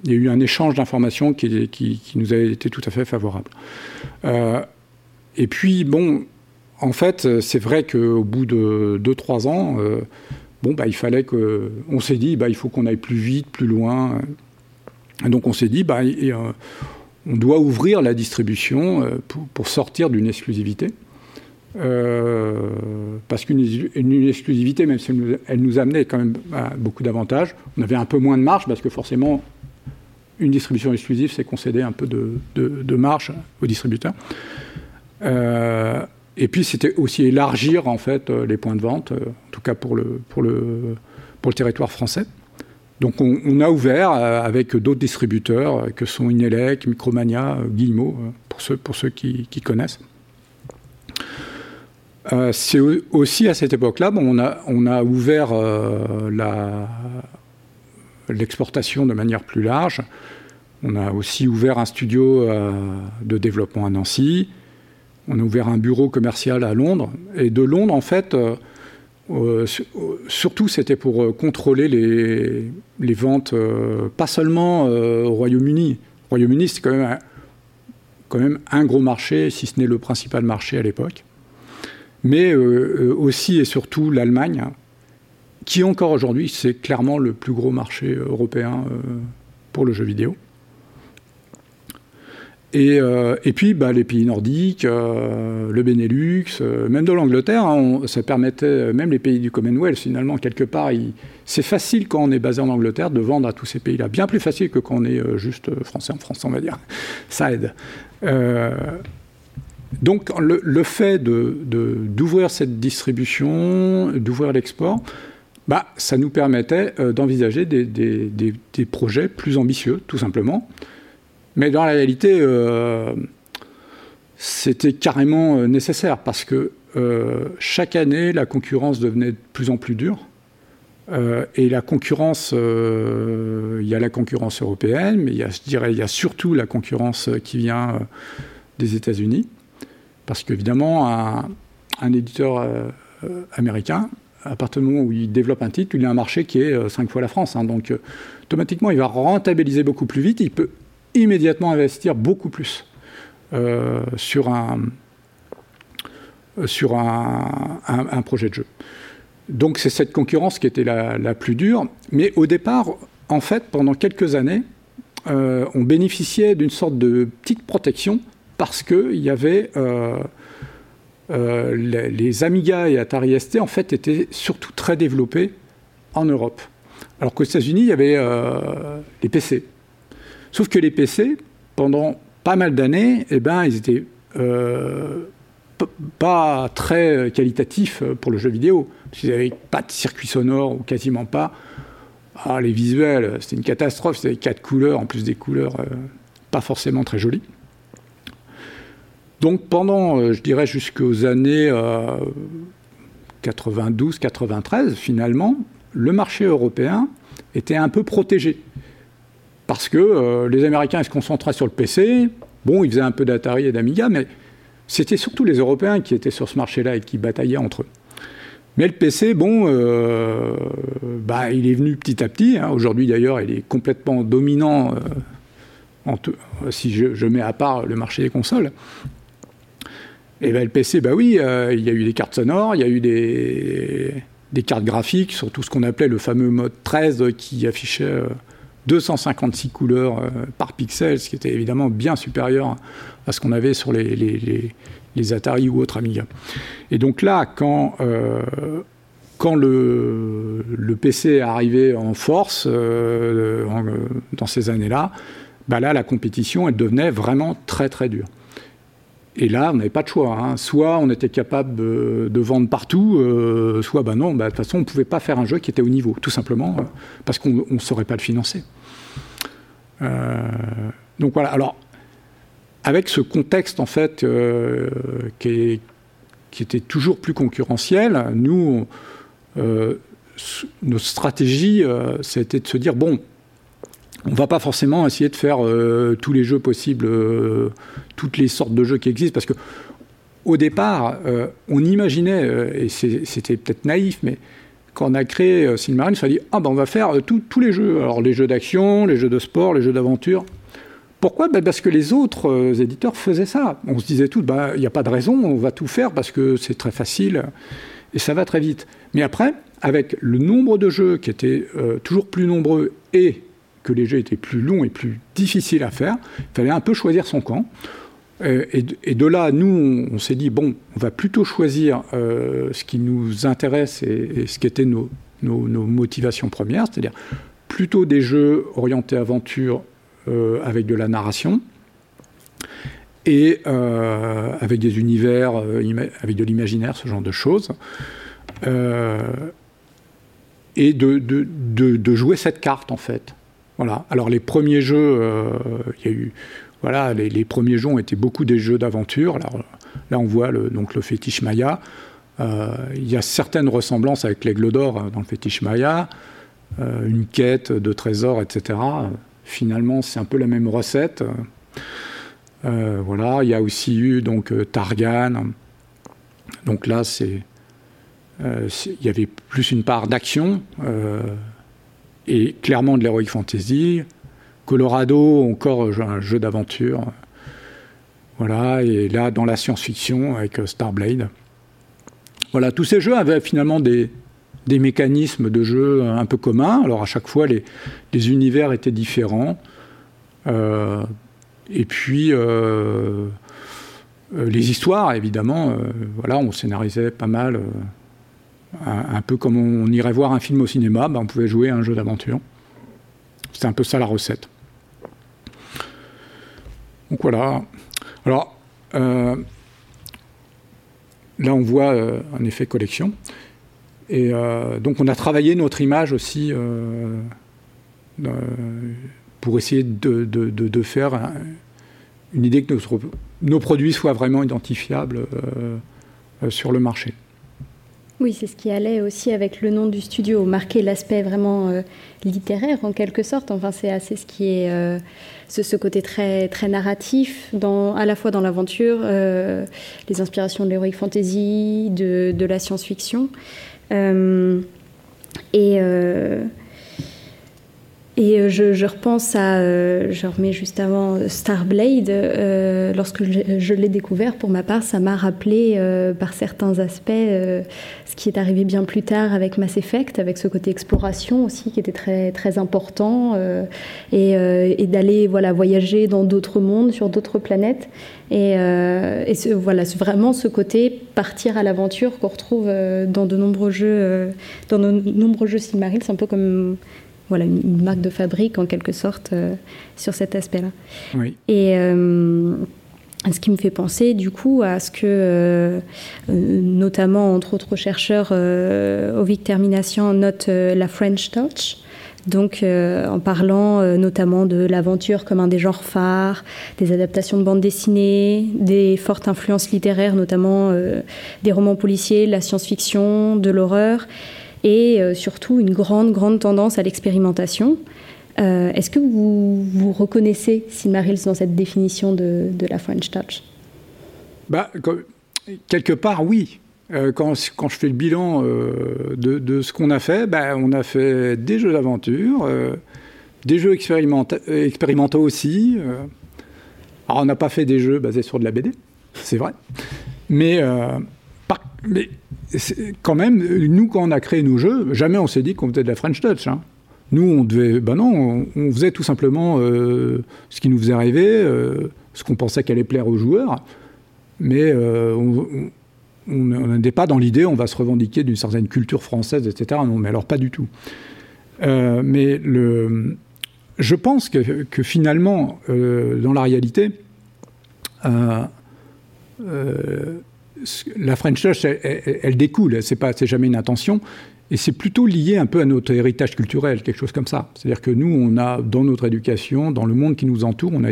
il y a eu un échange d'informations qui nous a été tout à fait favorable. Et puis, bon, en fait, c'est vrai qu'au bout de 2-3 ans... il fallait que... On s'est dit, il faut qu'on aille plus vite, plus loin. Et donc, on s'est dit, on doit ouvrir la distribution pour sortir d'une exclusivité. Parce qu'une exclusivité, même si elle nous amenait quand même beaucoup d'avantages, on avait un peu moins de marge, parce que forcément, une distribution exclusive, c'est concéder un peu de marge aux distributeurs. Et puis, c'était aussi élargir, en fait, les points de vente, en tout cas pour le territoire français. Donc, on a ouvert avec d'autres distributeurs, que sont Inélec, Micromania, Guillemot, pour ceux qui connaissent. C'est aussi, à cette époque-là, on a ouvert l'exportation de manière plus large. On a aussi ouvert un studio de développement à Nancy. On a ouvert un bureau commercial à Londres. Et de Londres, en fait, surtout, c'était pour contrôler les ventes, pas seulement au Royaume-Uni. Le Royaume-Uni, c'est quand même quand même un gros marché, si ce n'est le principal marché à l'époque. Mais aussi et surtout l'Allemagne, qui encore aujourd'hui, c'est clairement le plus gros marché européen pour le jeu vidéo. Et puis bah, les pays nordiques, le Benelux, même de l'Angleterre, hein, ça permettait, même les pays du Commonwealth, finalement, quelque part, c'est facile quand on est basé en Angleterre de vendre à tous ces pays-là. Bien plus facile que quand on est juste français en France, on va dire. Ça aide. Donc le fait d'ouvrir cette distribution, d'ouvrir l'export, bah, ça nous permettait d'envisager des projets plus ambitieux, tout simplement. Mais dans la réalité, c'était carrément nécessaire parce que chaque année, la concurrence devenait de plus en plus dure. Et la concurrence, il y a la concurrence européenne, mais il y a surtout la concurrence qui vient des États-Unis. Parce qu'évidemment, un éditeur américain, à partir du moment où il développe un titre, il a un marché qui est 5 fois la France. Hein, donc, automatiquement, il va rentabiliser beaucoup plus vite. Il peut immédiatement investir beaucoup plus sur un projet de jeu. Donc c'est cette concurrence qui était la plus dure. Mais au départ, en fait, pendant quelques années, on bénéficiait d'une sorte de petite protection parce qu'il y avait les Amiga et Atari ST, en fait, étaient surtout très développés en Europe. Alors qu'aux États-Unis, il y avait les PC. Sauf que les PC, pendant pas mal d'années, eh ben, ils n'étaient pas très qualitatifs pour le jeu vidéo. Parce qu'ils n'avaient pas de circuit sonore ou quasiment pas. Ah, les visuels, c'était une catastrophe. C'était 4 couleurs, en plus des couleurs pas forcément très jolies. Donc pendant, je dirais, jusqu'aux années 92-93, finalement, le marché européen était un peu protégé. Parce que les Américains ils se concentraient sur le PC. Bon, ils faisaient un peu d'Atari et d'Amiga, mais c'était surtout les Européens qui étaient sur ce marché-là et qui bataillaient entre eux. Mais le PC, bon, bah, il est venu petit à petit. Hein. Aujourd'hui, d'ailleurs, il est complètement dominant, si je mets à part le marché des consoles. Et ben, le PC, bah oui, il y a eu des cartes sonores, il y a eu des cartes graphiques, surtout ce qu'on appelait le fameux mode 13 qui affichait 256 couleurs par pixel, ce qui était évidemment bien supérieur à ce qu'on avait sur les Atari ou autres Amiga. Et donc là, quand le PC est arrivé en force dans ces années-là, bah là, la compétition, elle devenait vraiment très, très dure. Et là, on n'avait pas de choix. Hein. Soit on était capable de vendre partout, soit ben non, de toute façon, on ne pouvait pas faire un jeu qui était au niveau, tout simplement, parce qu'on ne saurait pas le financer. Donc voilà. Alors, avec ce contexte, en fait, qui était toujours plus concurrentiel, nous, notre stratégie, c'était de se dire, bon, on ne va pas forcément essayer de faire tous les jeux possibles, toutes les sortes de jeux qui existent, parce qu'au départ, on imaginait, et c'était peut-être naïf, mais quand on a créé Silmaril, on s'est dit « Ah ben on va faire tous les jeux, alors les jeux d'action, les jeux de sport, les jeux d'aventure ». Pourquoi ? Ben, parce que les autres éditeurs faisaient ça. On se disait tout, ben, il n'y a pas de raison, on va tout faire parce que c'est très facile et ça va très vite. Mais après, avec le nombre de jeux qui étaient toujours plus nombreux et que les jeux étaient plus longs et plus difficiles à faire, il fallait un peu choisir son camp. Et de là, nous, on s'est dit, bon, on va plutôt choisir ce qui nous intéresse et ce qui étaient nos motivations premières, c'est-à-dire plutôt des jeux orientés aventure avec de la narration et avec des univers, avec de l'imaginaire, ce genre de choses. Et de jouer cette carte, en fait. Voilà. Alors les premiers jeux, il y a eu, voilà, les premiers jeux ont été beaucoup des jeux d'aventure. Alors, là, on voit le Fétiche Maya. Il y a certaines ressemblances avec l'Aigle d'or dans le Fétiche Maya, une quête de trésors, etc. Finalement, c'est un peu la même recette. Voilà. Il y a aussi eu donc Targhan. Donc là, il y avait plus une part d'action. Et clairement de l'heroic fantasy. Colorado, encore un jeu d'aventure. Voilà, et là, dans la science-fiction, avec Starblade. Voilà, tous ces jeux avaient finalement des mécanismes de jeu un peu communs. Alors, à chaque fois, les univers étaient différents. Et puis, les histoires, évidemment. Voilà, on scénarisait pas mal. Un peu comme on irait voir un film au cinéma, ben on pouvait jouer à un jeu d'aventure. C'était un peu ça, la recette. Donc, voilà. Alors, là, on voit un effet collection. Et donc, on a travaillé notre image aussi pour essayer de faire une idée que nos produits soient vraiment identifiables sur le marché. Oui, c'est ce qui allait aussi avec le nom du studio, marquer l'aspect vraiment littéraire en quelque sorte. Enfin, c'est assez ce qui est ce côté très très narratif, à la fois dans l'aventure, les inspirations de l'heroic fantasy, de la science-fiction, et je repense à, je remets juste avant Starblade, lorsque je l'ai découvert, pour ma part, ça m'a rappelé par certains aspects ce qui est arrivé bien plus tard avec Mass Effect, avec ce côté exploration aussi qui était très très important, et d'aller voyager dans d'autres mondes, sur d'autres planètes, et vraiment ce côté partir à l'aventure qu'on retrouve dans de nombreux jeux, Silmarils, c'est un peu comme une marque de fabrique en quelque sorte sur cet aspect-là. Oui. Et ce qui me fait penser du coup à ce que, notamment entre autres chercheurs, Ovid Termination note la French Touch. Donc, en parlant notamment de l'aventure comme un des genres phares, des adaptations de bandes dessinées, des fortes influences littéraires, notamment des romans policiers, de la science-fiction, de l'horreur, et surtout une grande, grande tendance à l'expérimentation. Est-ce que vous reconnaissez Silmarils dans cette définition de la French Touch ? Quelque part, oui. Quand je fais le bilan de ce qu'on a fait, on a fait des jeux d'aventure, des jeux expérimentaux aussi. Alors, on n'a pas fait des jeux basés sur de la BD, c'est vrai. Mais quand même, nous, quand on a créé nos jeux, jamais on s'est dit qu'on faisait de la French Touch. Hein. Nous, on faisait tout simplement ce qui nous faisait rêver, ce qu'on pensait qu'allait plaire aux joueurs. Mais on n'était pas dans l'idée, on va se revendiquer d'une certaine culture française, etc. Non, mais alors pas du tout. Je pense que finalement, dans la réalité, la French Touch, elle découle, c'est jamais une intention, et c'est plutôt lié un peu à notre héritage culturel, quelque chose comme ça. C'est-à-dire que nous, on a, dans notre éducation, dans le monde qui nous entoure, on a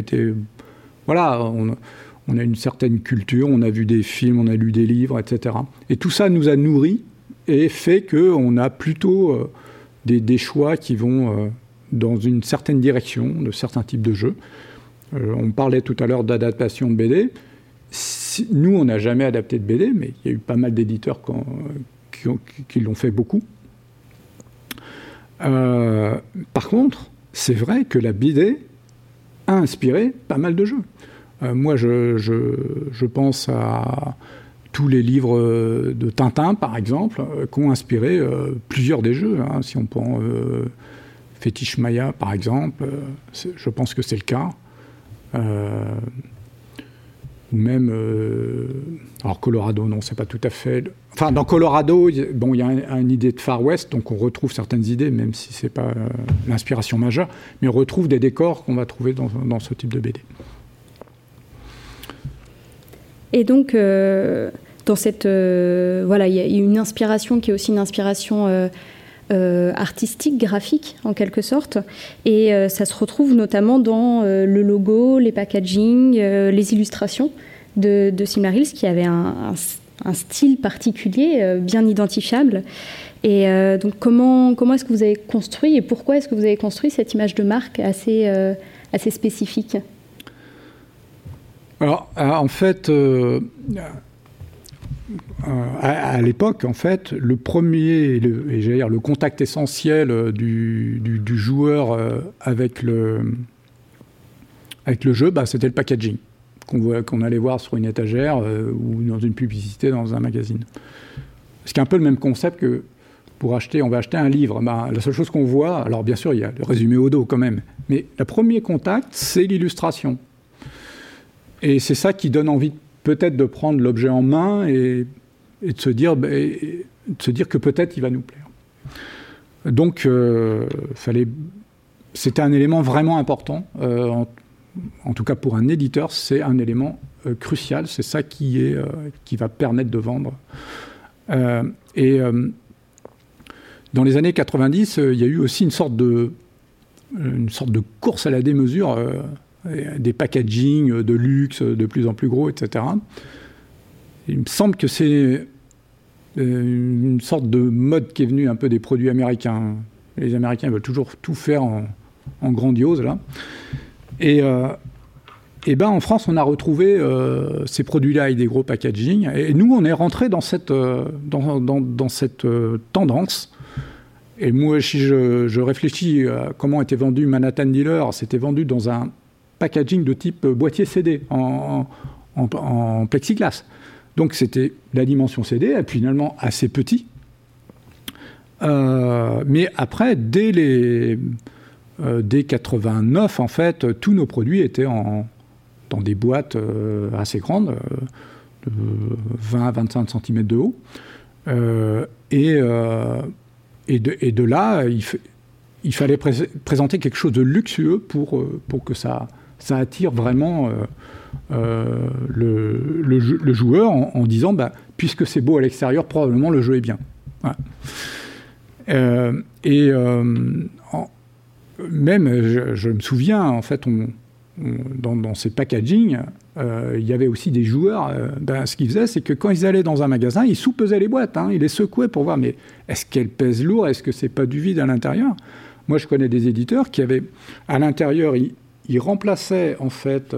une certaine culture, on a vu des films, on a lu des livres, etc. Et tout ça nous a nourris et fait qu'on a plutôt des choix qui vont dans une certaine direction, de certains types de jeux. On parlait tout à l'heure d'adaptation de BD. Nous, on n'a jamais adapté de BD, mais il y a eu pas mal d'éditeurs qui l'ont fait beaucoup. Par contre, c'est vrai que la BD a inspiré pas mal de jeux. Moi, je pense à tous les livres de Tintin, par exemple, qui ont inspiré plusieurs des jeux. Hein. Si on prend Fétiche Maya, par exemple, je pense que c'est le cas. Ou même... alors, Colorado, non, c'est pas tout à fait... Enfin, dans Colorado, il y a une idée de Far West, donc on retrouve certaines idées, même si c'est pas l'inspiration majeure, mais on retrouve des décors qu'on va trouver dans ce type de BD. Et donc... dans cette... il y a une inspiration qui est aussi une inspiration... artistique, graphique en quelque sorte, et ça se retrouve notamment dans le logo, les packaging, les illustrations de Silmarils, qui avait un style particulier, bien identifiable. Et donc comment est-ce que vous avez construit, et pourquoi est-ce que vous avez construit cette image de marque assez spécifique ? Alors, en fait... à l'époque, en fait, le premier, le contact essentiel du joueur avec le jeu, c'était le packaging. qu'on allait voir sur une étagère ou dans une publicité, dans un magazine. Ce qui est un peu le même concept que pour acheter, on va acheter un livre. Ben, la seule chose qu'on voit, alors bien sûr, il y a le résumé au dos quand même, mais le premier contact, c'est l'illustration. Et c'est ça qui donne envie peut-être de prendre l'objet en main et de se dire, que peut-être il va nous plaire. Donc, c'était un élément vraiment important. En tout cas, pour un éditeur, c'est un élément crucial. C'est ça qui va permettre de vendre. Dans les années 90, il y a eu aussi une sorte de course à la démesure, des packagings de luxe de plus en plus gros, etc. Il me semble que c'est une sorte de mode qui est venue un peu des produits américains. Les Américains veulent toujours tout faire en grandiose, là. Et en France, on a retrouvé ces produits-là avec des gros packagings. Et nous, on est rentré dans cette tendance. Et moi, si je réfléchis à comment était vendu Manhattan Dealer, c'était vendu dans un packaging de type boîtier CD en plexiglas. Donc, c'était la dimension CD, et finalement assez petit. Mais après, dès 89, en fait, tous nos produits étaient dans des boîtes assez grandes, de 20 à 25 cm de haut. Et de là, il fallait présenter quelque chose de luxueux pour que ça attire vraiment le joueur en disant puisque c'est beau à l'extérieur, probablement le jeu est bien. Voilà. Même, je me souviens, en fait, dans ces packagings, il y avait aussi des joueurs. Ce qu'ils faisaient, c'est que quand ils allaient dans un magasin, ils sous-pesaient les boîtes. Ils les secouaient pour voir, mais est-ce qu'elles pèsent lourd? Est-ce que c'est pas du vide à l'intérieur? Moi, je connais des éditeurs qui avaient, à l'intérieur, ils remplaçaient, en fait...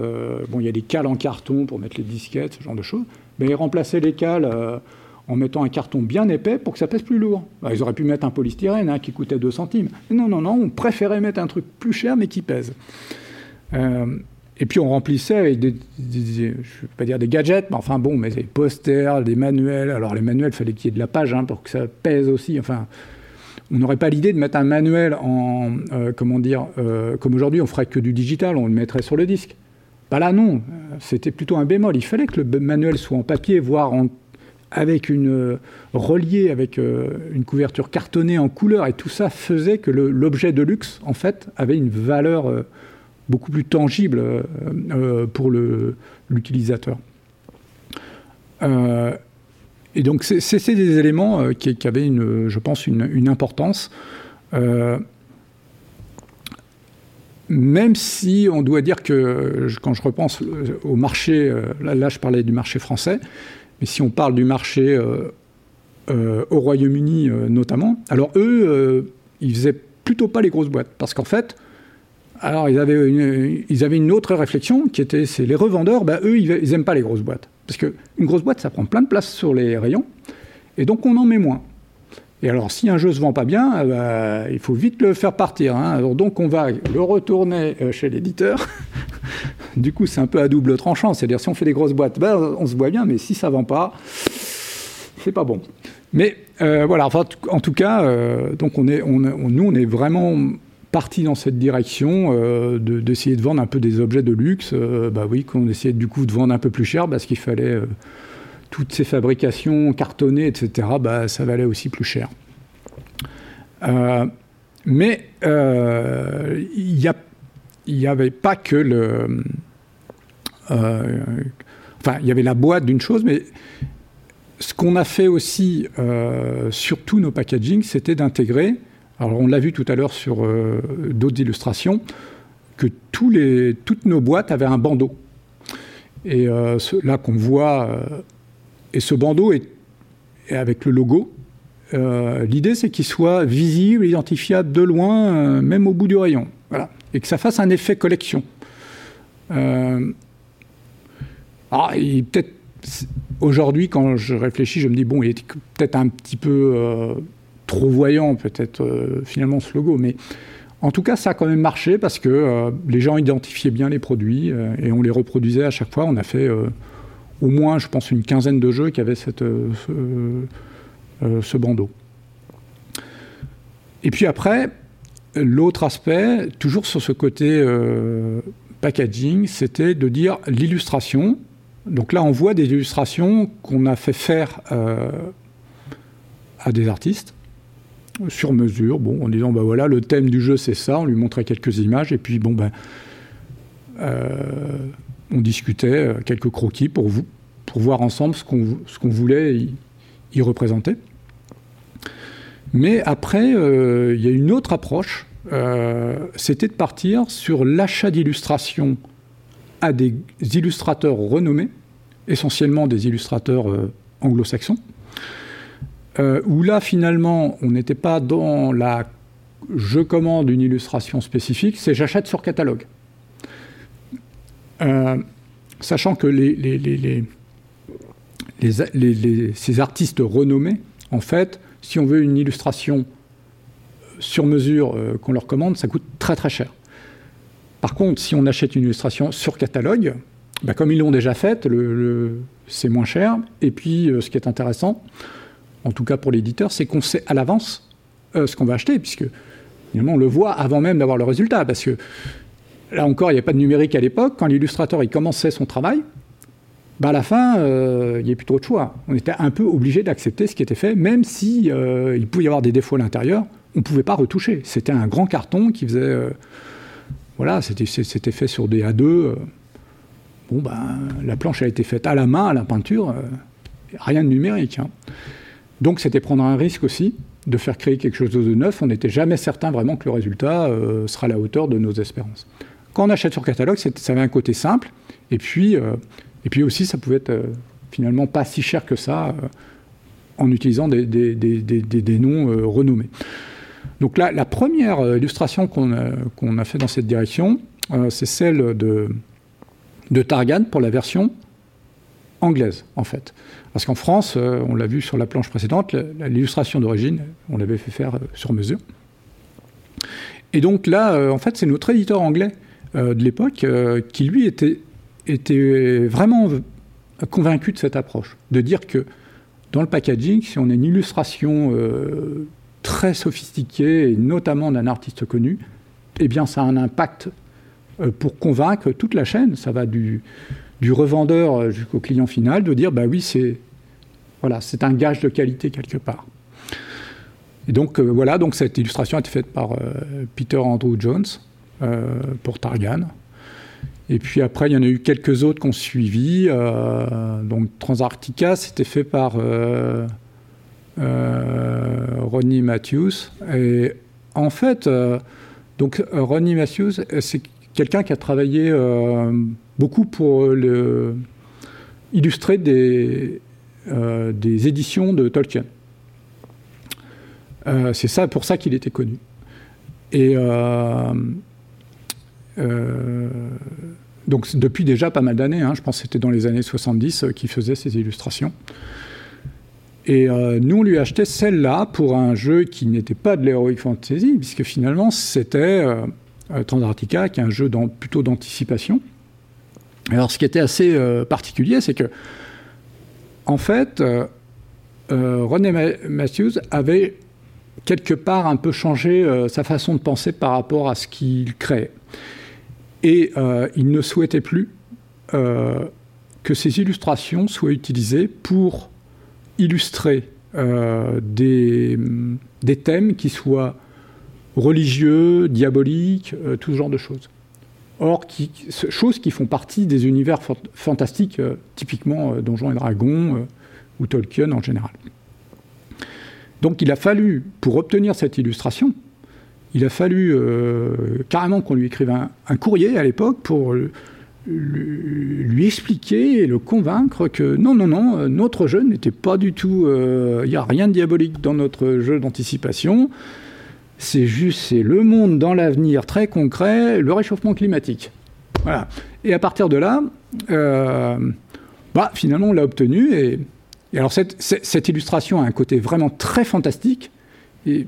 il y a des cales en carton pour mettre les disquettes, ce genre de choses. Mais ils remplaçaient les cales... en mettant un carton bien épais pour que ça pèse plus lourd. Ils auraient pu mettre un polystyrène qui coûtait 2 centimes. Non, on préférait mettre un truc plus cher mais qui pèse. Et puis on remplissait avec des je vais pas dire des gadgets, mais des posters, des manuels. Alors les manuels, il fallait qu'il y ait de la page pour que ça pèse aussi. On n'aurait pas l'idée de mettre un manuel en... comme aujourd'hui, on ferait que du digital, on le mettrait sur le disque. Là, non. C'était plutôt un bémol. Il fallait que le manuel soit en papier, voire relié avec une couverture cartonnée en couleur, et tout ça faisait que l'objet de luxe, en fait, avait une valeur beaucoup plus tangible pour l'utilisateur. Et donc, c'est des éléments qui avaient, je pense, une importance, même si on doit dire que, quand je repense au marché, là je parlais du marché français, mais si on parle du marché au Royaume-Uni notamment, alors eux, ils faisaient plutôt pas les grosses boîtes. Parce qu'en fait, alors ils avaient une autre réflexion qui était, c'est les revendeurs, eux, ils aiment pas les grosses boîtes. Parce qu'une grosse boîte, ça prend plein de place sur les rayons, et donc on en met moins. Et alors, si un jeu se vend pas bien, il faut vite le faire partir. Alors, donc, on va le retourner chez l'éditeur. Du coup, c'est un peu à double tranchant. C'est-à-dire, si on fait des grosses boîtes, on se voit bien, mais si ça vend pas, c'est pas bon. Mais voilà, en tout cas, donc nous, on est vraiment parti dans cette direction d'essayer de vendre un peu des objets de luxe. Qu'on essayait du coup de vendre un peu plus cher, parce qu'il fallait... toutes ces fabrications cartonnées, etc., ça valait aussi plus cher. Mais il n'y avait pas que le... il y avait la boîte d'une chose, mais ce qu'on a fait aussi sur tous nos packagings, c'était d'intégrer, alors on l'a vu tout à l'heure sur d'autres illustrations, que toutes nos boîtes avaient un bandeau. Et là qu'on voit... Et ce bandeau est avec le logo. L'idée, c'est qu'il soit visible, identifiable de loin, même au bout du rayon. Voilà. Et que ça fasse un effet collection. Peut-être, aujourd'hui, quand je réfléchis, je me dis, il est peut-être un petit peu trop voyant, peut-être, finalement, ce logo. Mais En tout cas, ça a quand même marché parce que les gens identifiaient bien les produits et on les reproduisait à chaque fois. On a fait au moins, je pense, une quinzaine de jeux qui avaient ce bandeau. Et puis après, l'autre aspect, toujours sur ce côté packaging, c'était de dire l'illustration. Donc là, on voit des illustrations qu'on a fait faire à des artistes, sur mesure, bon, en disant, bah voilà, le thème du jeu, c'est ça, on lui montrait quelques images, et puis, bon, ben, on discutait quelques croquis pour voir ensemble ce qu'on voulait y représenter. Mais après, il y a une autre approche, c'était de partir sur l'achat d'illustrations à des illustrateurs renommés, essentiellement des illustrateurs anglo-saxons, où là, finalement, on n'était pas dans la « je commande une illustration spécifique », c'est « j'achète sur catalogue ». Sachant que ces artistes renommés, en fait, si on veut une illustration sur mesure qu'on leur commande, ça coûte très très cher. Par contre, si on achète une illustration sur catalogue, bah, comme ils l'ont déjà faite, c'est moins cher. Et puis, ce qui est intéressant, en tout cas pour l'éditeur, c'est qu'on sait à l'avance ce qu'on va acheter, puisque finalement, on le voit avant même d'avoir le résultat. Parce que là encore, il n'y a pas de numérique à l'époque. Quand l'illustrateur il commençait son travail, bah, à la fin, il n'y avait plus trop de choix. On était un peu obligé d'accepter ce qui était fait, même si il pouvait y avoir des défauts à l'intérieur. On ne pouvait pas retoucher. C'était un grand carton qui faisait... Voilà, c'était fait sur des A2. Bon, ben, la planche a été faite à la main, à la peinture. Rien de numérique. Hein. Donc, c'était prendre un risque aussi de faire créer quelque chose de neuf. On n'était jamais certain vraiment que le résultat sera à la hauteur de nos espérances. Quand on achète sur catalogue, ça avait un côté simple. Et puis aussi, ça pouvait être finalement pas si cher que ça en utilisant des noms renommés. Donc la première illustration qu'on a fait dans cette direction, c'est celle de Targhan pour la version anglaise, en fait. Parce qu'en France, on l'a vu sur la planche précédente, l'illustration d'origine, on l'avait fait faire sur mesure. Et donc là, en fait, c'est notre éditeur anglais de l'époque qui, lui, était vraiment convaincu de cette approche. De dire que dans le packaging, si on a une illustration... très sophistiqué, et notamment d'un artiste connu, eh bien, ça a un impact pour convaincre toute la chaîne. Ça va du revendeur jusqu'au client final de dire, bah oui, c'est un gage de qualité quelque part. Et donc, donc cette illustration a été faite par Peter Andrew Jones pour Targhan. Et puis après, il y en a eu quelques autres qu'on suivit. Donc, Transarctica, c'était fait par... Ronnie Matthews. Et en fait, donc Ronnie Matthews, c'est quelqu'un qui a travaillé beaucoup pour illustrer des éditions de Tolkien. C'est ça, pour ça qu'il était connu. Et donc depuis déjà pas mal d'années, je pense que c'était dans les années 70 qu'il faisait ces illustrations. Et nous, on lui achetait celle-là pour un jeu qui n'était pas de l'Heroic Fantasy, puisque finalement, c'était Transarctica, qui est un jeu plutôt d'anticipation. Alors, ce qui était assez particulier, c'est que, en fait, Ronnie Matthews avait quelque part un peu changé sa façon de penser par rapport à ce qu'il créait. Et il ne souhaitait plus que ces illustrations soient utilisées pour... illustrer des thèmes qui soient religieux, diaboliques, tout ce genre de choses. Or, choses qui font partie des univers fantastiques, typiquement Donjons et Dragons ou Tolkien en général. Donc il a fallu, pour obtenir cette illustration, carrément qu'on lui écrive un courrier à l'époque pour... lui expliquer et le convaincre que non, notre jeu n'était pas du tout... Il n'y a rien de diabolique dans notre jeu d'anticipation. C'est le monde dans l'avenir très concret, le réchauffement climatique. Voilà. Et à partir de là, finalement, on l'a obtenu. Et alors, cette illustration a un côté vraiment très fantastique.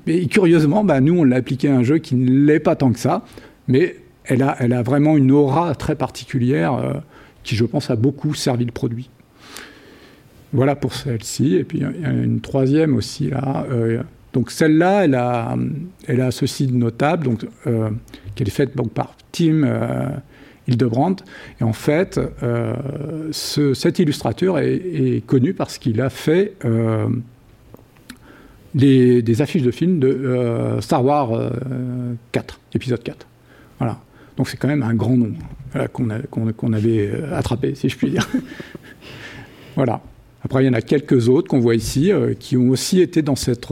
Et curieusement, bah, nous, on l'a appliqué à un jeu qui ne l'est pas tant que ça, mais elle a vraiment une aura très particulière qui, je pense, a beaucoup servi le produit. Voilà pour celle-ci. Et puis, il y a une troisième aussi, là. Donc, celle-là, elle a ceci de notable, donc, qui est faite donc, par Tim Hildebrandt. Et en fait, cette illustrateur est connue parce qu'il a fait des affiches de films de Star Wars 4, épisode 4. Voilà. Donc, c'est quand même un grand nom qu'on avait attrapé, si je puis dire. Voilà. Après, il y en a quelques autres qu'on voit ici qui ont aussi été dans cette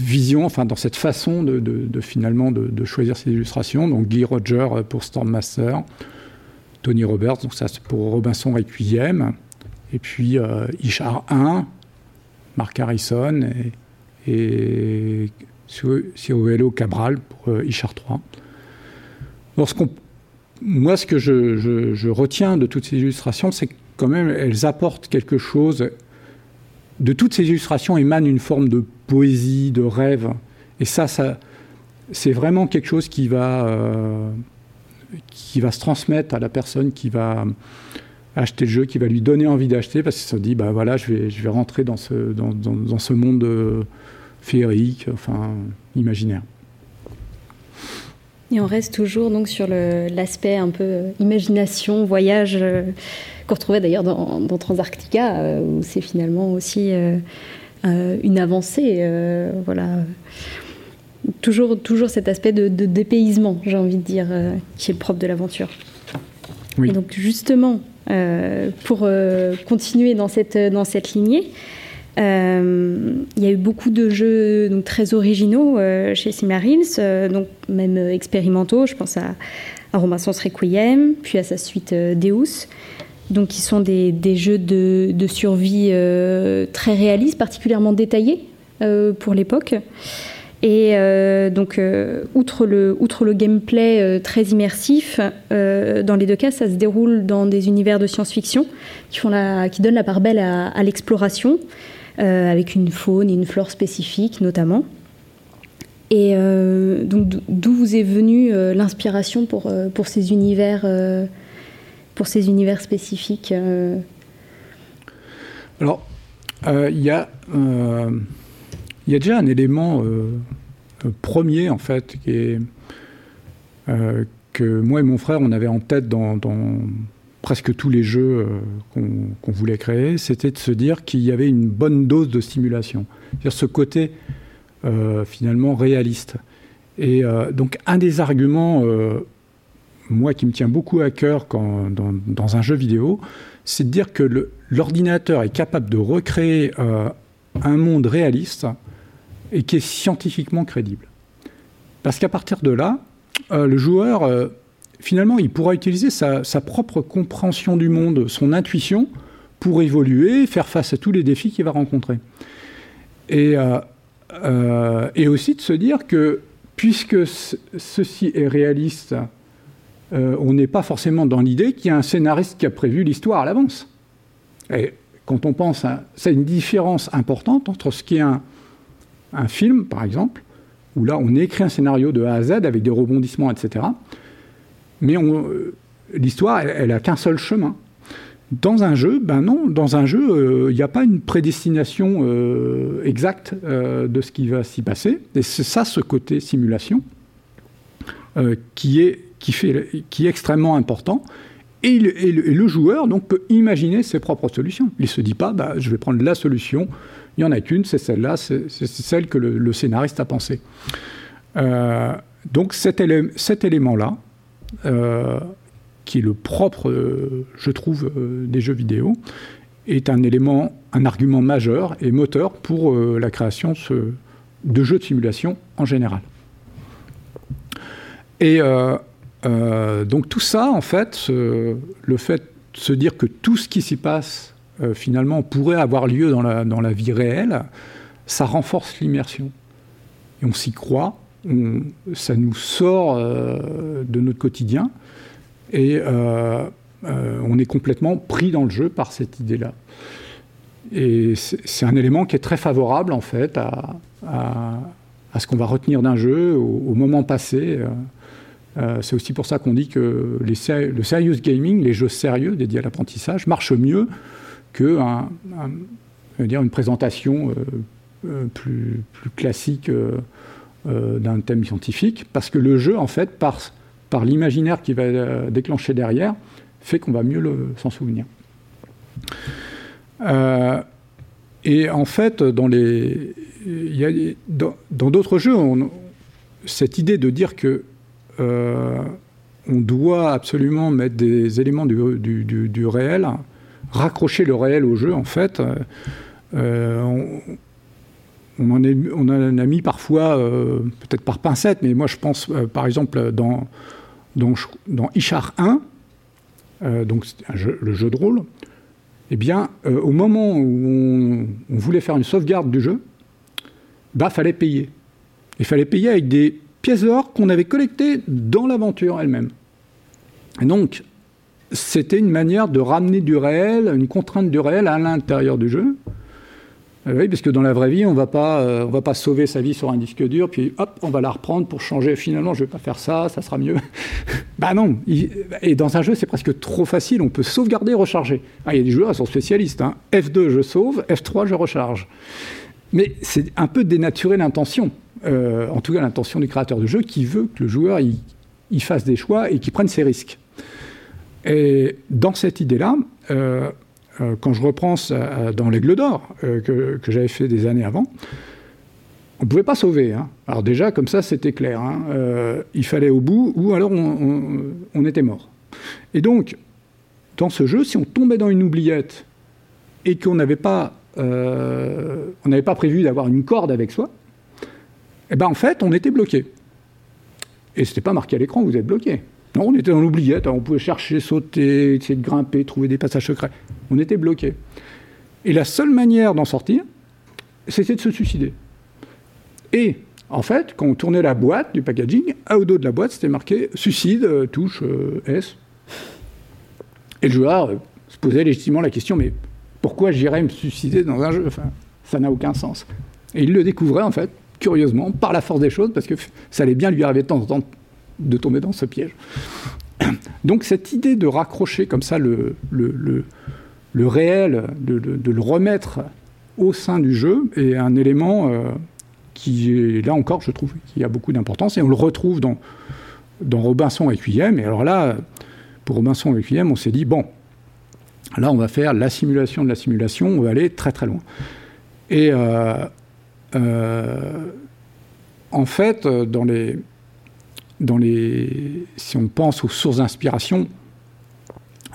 vision, enfin dans cette façon de choisir ses illustrations. Donc Guy Roger pour Storm Master, Tony Roberts, donc ça c'est pour Robinson Requiem, et puis Ishar IV, Mark Harrison et Ciruelo Cabral pour Ishar III. Moi, ce que je retiens de toutes ces illustrations, c'est que quand même, elles apportent quelque chose. De toutes ces illustrations émane une forme de poésie, de rêve. Et ça c'est vraiment quelque chose qui va se transmettre à la personne qui va acheter le jeu, qui va lui donner envie d'acheter, parce qu'il se dit, bah voilà, je vais rentrer dans ce monde féerique, enfin imaginaire. Et on reste toujours donc sur l'aspect un peu imagination, voyage, qu'on retrouvait d'ailleurs dans Transarctica, où c'est finalement aussi une avancée. Voilà. Toujours cet aspect de dépaysement, j'ai envie de dire, qui est le propre de l'aventure. Oui. Et donc justement, pour continuer dans cette lignée, il y a eu beaucoup de jeux donc, très originaux chez Silmarils, donc même expérimentaux. Je pense à Robinson's Requiem, puis à sa suite Deus, donc qui sont des jeux de survie très réalistes, particulièrement détaillés pour l'époque. Et donc outre le gameplay très immersif, dans les deux cas ça se déroule dans des univers de science-fiction qui donnent la part belle à l'exploration. Avec une faune et une flore spécifiques notamment. Et donc d'où vous est venue l'inspiration pour ces univers spécifiques Alors, il y a déjà un élément premier en fait qui est, que moi et mon frère on avait en tête dans presque tous les jeux qu'on voulait créer, c'était de se dire qu'il y avait une bonne dose de simulation. C'est-à-dire ce côté, finalement, réaliste. Et donc, un des arguments, moi, qui me tient beaucoup à cœur dans un jeu vidéo, c'est de dire que l'ordinateur est capable de recréer un monde réaliste et qui est scientifiquement crédible. Parce qu'à partir de là, le joueur... Finalement, il pourra utiliser sa propre compréhension du monde, son intuition, pour évoluer, faire face à tous les défis qu'il va rencontrer. Et aussi de se dire que, puisque ceci est réaliste, on n'est pas forcément dans l'idée qu'il y a un scénariste qui a prévu l'histoire à l'avance. Et quand on pense à... C'est une différence importante entre ce qui est un film, par exemple, où là, on écrit un scénario de A à Z avec des rebondissements, etc., mais l'histoire, elle n'a qu'un seul chemin. Dans un jeu, ben non. Dans un jeu, il n'y a pas une prédestination exacte de ce qui va s'y passer. Et c'est ça, ce côté simulation, qui est extrêmement important. Et le joueur donc, peut imaginer ses propres solutions. Il ne se dit pas, bah, je vais prendre la solution, il n'y en a qu'une, c'est celle-là, c'est celle que le scénariste a pensée. Donc cet élément-là, qui est le propre, je trouve, des jeux vidéo, est un argument majeur et moteur pour la création de jeux de simulation en général. Et donc tout ça, en fait, le fait de se dire que tout ce qui s'y passe, finalement, pourrait avoir lieu dans la vie réelle, ça renforce l'immersion. Et on s'y croit. Ça nous sort de notre quotidien et on est complètement pris dans le jeu par cette idée-là. Et c'est un élément qui est très favorable, en fait, à ce qu'on va retenir d'un jeu, au moment passé. C'est aussi pour ça qu'on dit que le serious gaming, les jeux sérieux dédiés à l'apprentissage, marchent mieux qu'une présentation plus classique d'un thème scientifique, parce que le jeu, en fait, par l'imaginaire qui va déclencher derrière, fait qu'on va mieux s'en souvenir. Et en fait, dans d'autres jeux, cette idée de dire que on doit absolument mettre des éléments du réel, raccrocher le réel au jeu, en fait, on en a mis parfois, peut-être par pincette, mais moi je pense, par exemple, dans Ishar I, donc le jeu de rôle, eh bien, au moment où on voulait faire une sauvegarde du jeu, fallait payer. Il fallait payer avec des pièces d'or qu'on avait collectées dans l'aventure elle-même. Et donc, c'était une manière de ramener du réel, une contrainte du réel à l'intérieur du jeu. Oui, parce que dans la vraie vie, on ne va pas sauver sa vie sur un disque dur, puis hop, on va la reprendre pour changer. Finalement, je ne vais pas faire ça, ça sera mieux. Non. Et dans un jeu, c'est presque trop facile. On peut sauvegarder, recharger. Il y a des joueurs qui sont spécialistes. F2, je sauve. F3, je recharge. Mais c'est un peu dénaturer l'intention. En tout cas, l'intention du créateur de jeu qui veut que le joueur il fasse des choix et qu'il prenne ses risques. Et dans cette idée-là... quand je repense dans l'Aigle d'or, que j'avais fait des années avant, on ne pouvait pas sauver. Alors déjà, comme ça, c'était clair. Il fallait au bout, ou alors on était mort. Et donc, dans ce jeu, si on tombait dans une oubliette et qu'on n'avait pas prévu d'avoir une corde avec soi, en fait, on était bloqué. Et ce n'était pas marqué à l'écran, vous êtes bloqué. Non, on était dans l'oubliette, on pouvait chercher, sauter, essayer de grimper, trouver des passages secrets. On était bloqué. Et la seule manière d'en sortir, c'était de se suicider. Et, en fait, quand on tournait la boîte du packaging, au dos de la boîte, c'était marqué « Suicide, touche S ». Et le joueur se posait légitimement la question « Mais pourquoi j'irais me suicider dans un jeu ?» Ça n'a aucun sens. Et il le découvrait, en fait, curieusement, par la force des choses, parce que ça allait bien lui arriver de temps en temps de tomber dans ce piège. Donc cette idée de raccrocher comme ça le réel, de le remettre au sein du jeu, est un élément qui est, là encore, je trouve, qui a beaucoup d'importance. Et on le retrouve dans Robinson Requiem. Et alors là, pour Robinson Requiem, on s'est dit, là on va faire la simulation de la simulation, on va aller très très loin. Et en fait, si on pense aux sources d'inspiration,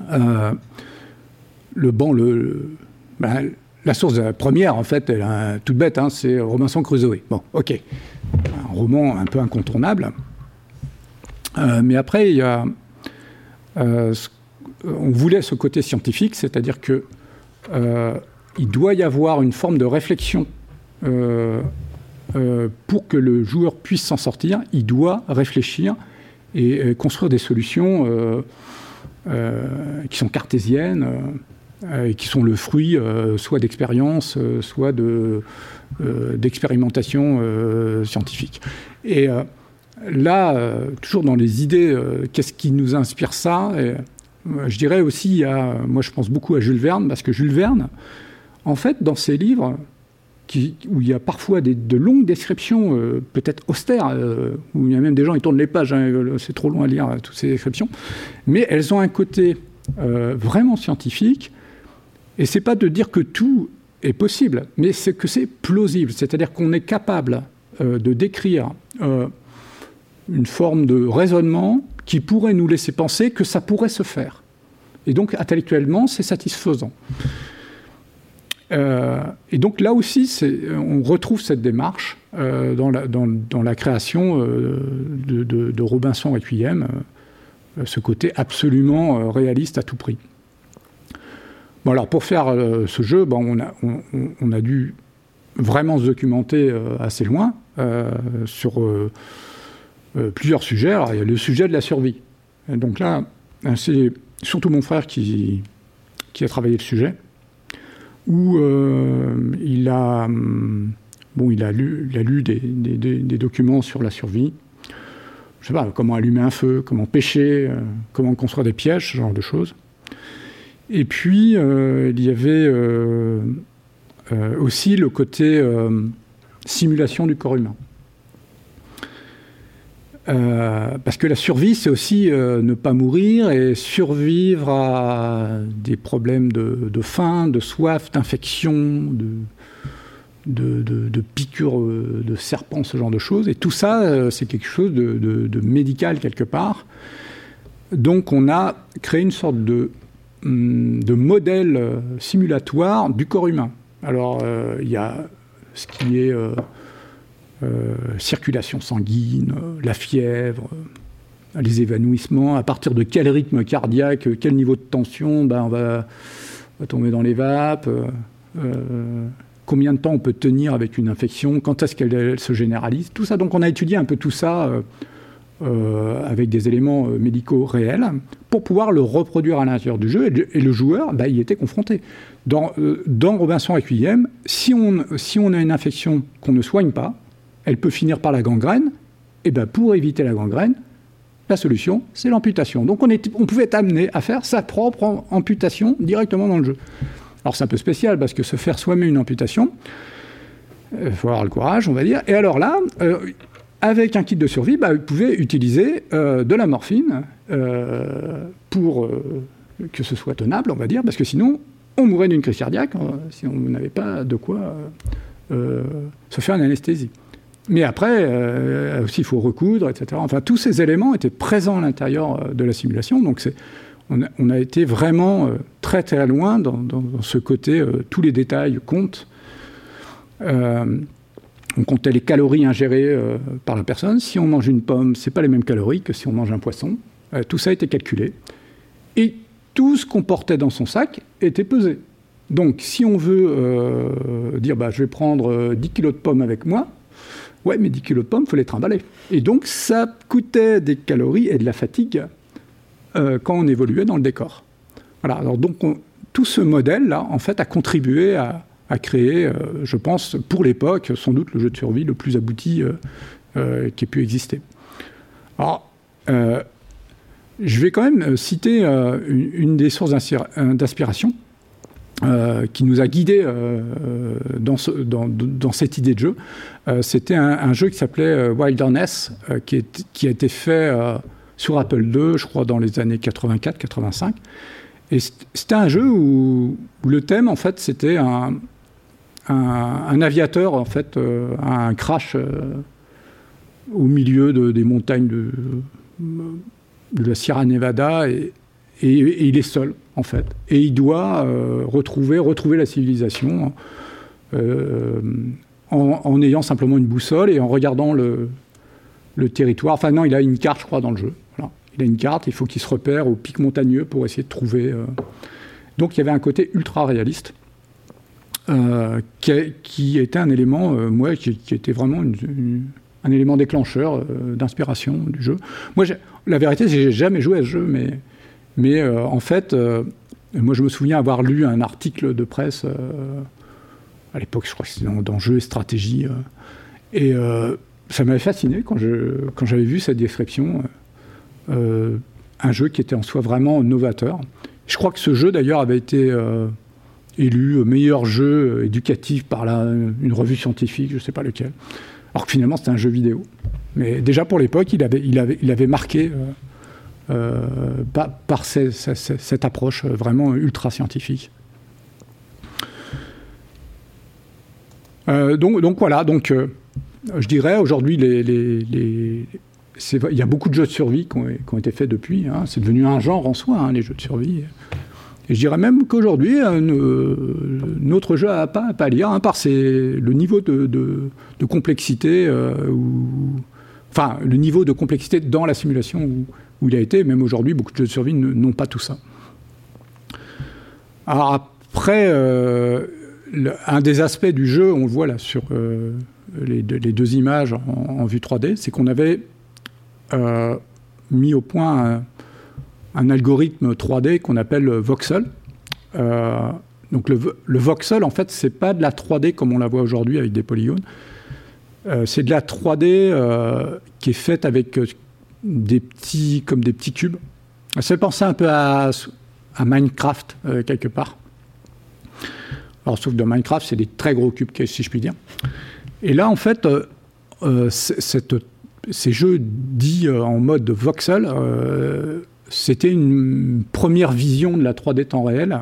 la source première, en fait, elle est toute bête, c'est Robinson Crusoe. Un roman un peu incontournable. Mais après, on voulait ce côté scientifique, c'est-à-dire que il doit y avoir une forme de réflexion. Pour que le joueur puisse s'en sortir, il doit réfléchir et construire des solutions qui sont cartésiennes et qui sont le fruit soit d'expériences, soit d'expérimentations scientifiques. Et toujours dans les idées, qu'est-ce qui nous inspire ça ? Et, je dirais aussi, moi je pense beaucoup à Jules Verne, parce que Jules Verne, en fait, dans ses livres... où il y a parfois de longues descriptions, peut-être austères, où il y a même des gens qui tournent les pages, c'est trop long à lire, toutes ces descriptions, mais elles ont un côté vraiment scientifique, et c'est pas de dire que tout est possible, mais c'est que c'est plausible, c'est-à-dire qu'on est capable de décrire une forme de raisonnement qui pourrait nous laisser penser que ça pourrait se faire. Et donc, intellectuellement, c'est satisfaisant. Et donc là aussi, on retrouve cette démarche dans la création de Robinson Requiem, ce côté absolument réaliste à tout prix. Bon, alors pour faire ce jeu, on a dû vraiment se documenter assez loin sur plusieurs sujets. Alors, il y a le sujet de la survie. Et donc là, c'est surtout mon frère qui a travaillé le sujet. où il a lu des documents sur la survie. Je sais pas, comment allumer un feu, comment pêcher, comment construire des pièges, ce genre de choses. Et puis, il y avait aussi le côté simulation du corps humain. Parce que la survie, c'est aussi ne pas mourir et survivre à des problèmes de faim, de soif, d'infection, de piqûres de serpents, ce genre de choses. Et tout ça, c'est quelque chose de médical quelque part. Donc on a créé une sorte de modèle simulatoire du corps humain. Alors il y a ce qui est... circulation sanguine, la fièvre, les évanouissements, à partir de quel rythme cardiaque, quel niveau de tension, on va tomber dans les vapes, combien de temps on peut tenir avec une infection, quand est-ce qu'elle se généralise, tout ça. Donc on a étudié un peu tout ça avec des éléments médicaux réels pour pouvoir le reproduire à l'intérieur du jeu, et le joueur, il était confronté. Dans Robinson Requiem, si on a une infection qu'on ne soigne pas, elle peut finir par la gangrène, et pour éviter la gangrène, la solution, c'est l'amputation. Donc on pouvait être amené à faire sa propre amputation directement dans le jeu. Alors c'est un peu spécial, parce que se faire soi-même une amputation, il faut avoir le courage, on va dire. Et alors là, avec un kit de survie, vous pouvez utiliser de la morphine pour que ce soit tenable, on va dire, parce que sinon, on mourrait d'une crise cardiaque, si on n'avait pas de quoi se faire une anesthésie. Mais après, aussi, il faut recoudre, etc. Enfin, tous ces éléments étaient présents à l'intérieur de la simulation. Donc, on a été vraiment très, très loin dans ce côté. Tous les détails comptent. On comptait les calories ingérées par la personne. Si on mange une pomme, ce n'est pas les mêmes calories que si on mange un poisson. Tout ça a été calculé. Et tout ce qu'on portait dans son sac était pesé. Donc, si on veut dire « je vais prendre 10 kilos de pommes avec moi », ouais, mais 10 kilos de pommes, il faut les trimballer. Et donc, ça coûtait des calories et de la fatigue quand on évoluait dans le décor. Voilà. Alors, donc, tout ce modèle-là, en fait, a contribué à créer, je pense, pour l'époque, sans doute le jeu de survie le plus abouti qui ait pu exister. Alors, je vais quand même citer une des sources d'inspiration qui nous a guidés dans cette idée de jeu. C'était un jeu qui s'appelait Wilderness, qui a été fait sur Apple II, je crois, dans les années 84-85. Et c'était un jeu où le thème, en fait, c'était un aviateur, en fait, un crash au milieu des montagnes de la Sierra Nevada, et il est seul, en fait. Et il doit retrouver la civilisation en ayant simplement une boussole et en regardant le territoire. Enfin non, il a une carte, je crois, dans le jeu. Voilà. Il a une carte, il faut qu'il se repère aux pics montagneux pour essayer de trouver... Donc il y avait un côté ultra réaliste qui était un élément, qui était vraiment un élément déclencheur d'inspiration du jeu. Moi, la vérité, c'est que je n'ai jamais joué à ce jeu, mais en fait, moi je me souviens avoir lu un article de presse, à l'époque je crois que c'était dans Jeux et Stratégie, et ça m'avait fasciné quand j'avais vu cette description, un jeu qui était en soi vraiment novateur. Je crois que ce jeu d'ailleurs avait été élu meilleur jeu éducatif par une revue scientifique, je ne sais pas lequel, alors que finalement c'était un jeu vidéo. Mais déjà pour l'époque, il avait marqué... par cette approche vraiment ultra scientifique. Donc voilà, je dirais aujourd'hui, il y a beaucoup de jeux de survie qui ont été faits depuis, hein. C'est devenu un genre en soi, hein, les jeux de survie. Et je dirais même qu'aujourd'hui, notre jeu à pas lire, hein, par le niveau de complexité, enfin le niveau de complexité dans la simulation où il a été. Même aujourd'hui, beaucoup de jeux de survie n'ont pas tout ça. Alors après, un des aspects du jeu, on le voit là sur les deux images en vue 3D, c'est qu'on avait mis au point un algorithme 3D qu'on appelle voxel, Donc le voxel, en fait, c'est pas de la 3D comme on la voit aujourd'hui avec des polygones. C'est de la 3D qui est faite avec des petits cubes. Ça fait penser un peu à Minecraft, quelque part. Alors, sauf que dans Minecraft, c'est des très gros cubes, si je puis dire. Et là, en fait, ces jeux dits en mode voxel, c'était une première vision de la 3D temps réel,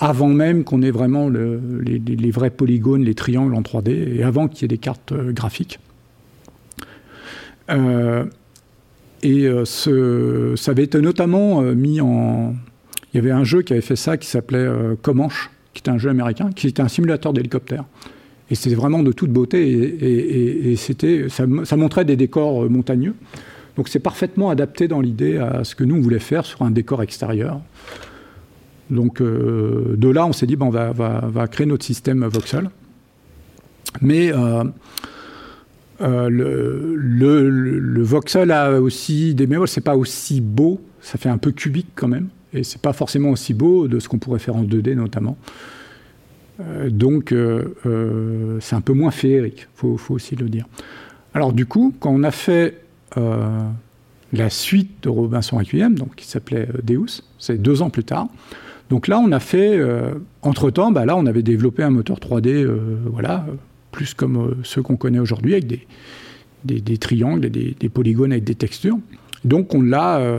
avant même qu'on ait vraiment les vrais polygones, les triangles en 3D, et avant qu'il y ait des cartes graphiques. Ça avait été notamment mis en... Il y avait un jeu qui avait fait ça, qui s'appelait Comanche, qui était un jeu américain, qui était un simulateur d'hélicoptère. Et c'était vraiment de toute beauté, et c'était, ça montrait des décors montagneux. Donc c'est parfaitement adapté dans l'idée à ce que nous, on voulait faire sur un décor extérieur. Donc de là, on s'est dit, on va créer notre système voxel. Mais... le voxel a aussi des bémols, c'est pas aussi beau, ça fait un peu cubique quand même, et c'est pas forcément aussi beau de ce qu'on pourrait faire en 2D notamment. Donc c'est un peu moins féerique, faut aussi le dire. Alors du coup, quand on a fait la suite de Robinson Requiem, donc qui s'appelait Deus, c'est 2 ans plus tard. Donc là, on a fait, entre-temps, on avait développé un moteur 3D, plus comme ceux qu'on connaît aujourd'hui, avec des triangles et des polygones avec des textures. Donc on a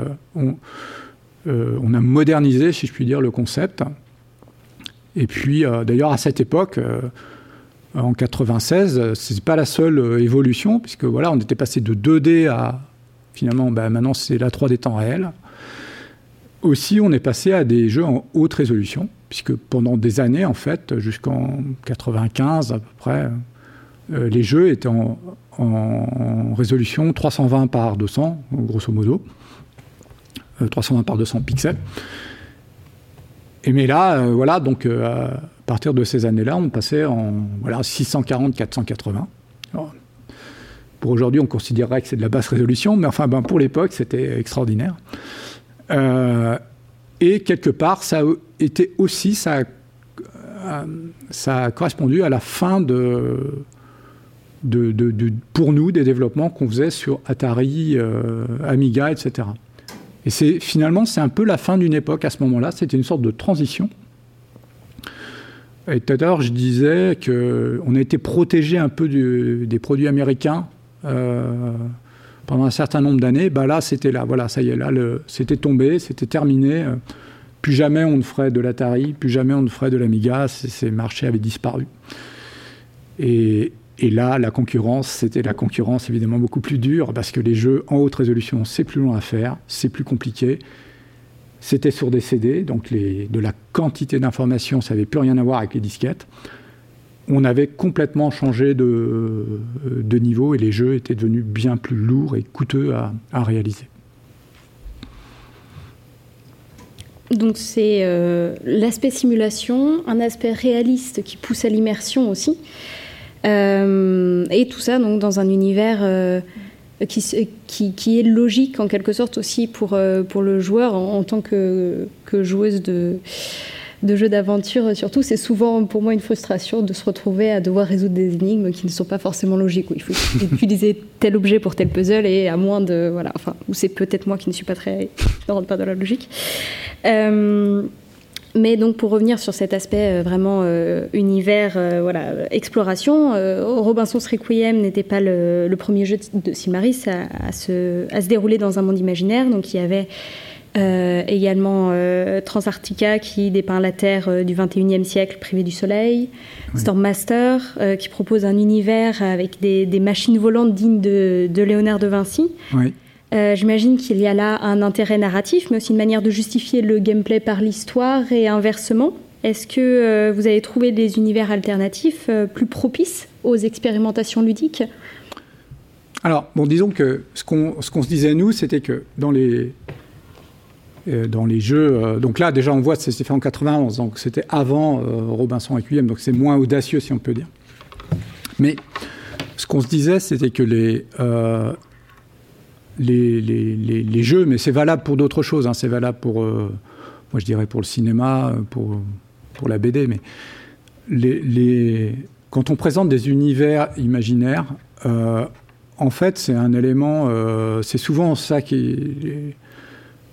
modernisé, si je puis dire, le concept. Et puis, d'ailleurs, à cette époque, en 96, c'est pas la seule évolution, puisque on était passé de 2D à... Finalement, maintenant, c'est la 3D temps réel. Aussi, on est passé à des jeux en haute résolution, puisque pendant des années, en fait, jusqu'en 95 à peu près, les jeux étaient en résolution 320 par 200, grosso modo, 320 par 200 pixels. Et mais là, à partir de ces années-là, on passait en 640-480. Alors, pour aujourd'hui, on considérerait que c'est de la basse résolution, mais enfin, pour l'époque, c'était extraordinaire. Et quelque part, ça a correspondu à la fin de pour nous des développements qu'on faisait sur Atari, Amiga, etc. Et c'est un peu la fin d'une époque à ce moment-là. C'était une sorte de transition. Et tout à l'heure, je disais qu'on a été protégé un peu des produits américains. Pendant un certain nombre d'années, là, c'était là. Voilà, ça y est, là, c'était tombé, c'était terminé. Plus jamais on ne ferait de l'Atari, plus jamais on ne ferait de l'Amiga. Ces marchés avaient disparu. Et là, la concurrence, c'était la concurrence évidemment beaucoup plus dure, parce que les jeux en haute résolution, c'est plus long à faire, c'est plus compliqué. C'était sur des CD, donc de la quantité d'informations, ça n'avait plus rien à voir avec les disquettes. On avait complètement changé de niveau et les jeux étaient devenus bien plus lourds et coûteux à réaliser. Donc c'est l'aspect simulation, un aspect réaliste qui pousse à l'immersion aussi. Et tout ça donc, dans un univers qui est logique en quelque sorte aussi pour le joueur en tant que joueuse de jeux d'aventure, surtout, c'est souvent pour moi une frustration de se retrouver à devoir résoudre des énigmes qui ne sont pas forcément logiques, où il faut utiliser tel objet pour tel puzzle et à moins de... où c'est peut-être moi qui ne suis pas très... qui ne rentre pas dans la logique. Mais donc, pour revenir sur cet aspect vraiment univers, exploration, Robinson's Requiem n'était pas le premier jeu de Silmaris à se dérouler dans un monde imaginaire, donc il y avait... également Transarctica qui dépeint la Terre du 21e siècle privée du soleil, oui. Storm Master qui propose un univers avec des machines volantes dignes de Léonard de Vinci, oui. J'imagine qu'il y a là un intérêt narratif mais aussi une manière de justifier le gameplay par l'histoire et inversement. Est-ce que vous avez trouvé des univers alternatifs plus propices aux expérimentations ludiques? Alors disons que ce qu'on se disait nous, c'était que dans les jeux... Donc là, déjà, on voit que c'est fait en 91, donc c'était avant Robinson Requiem, donc c'est moins audacieux, si on peut dire. Mais ce qu'on se disait, c'était que les jeux, mais c'est valable pour d'autres choses, hein, c'est valable moi je dirais pour le cinéma, pour la BD, mais quand on présente des univers imaginaires, en fait c'est un élément, c'est souvent ça qui est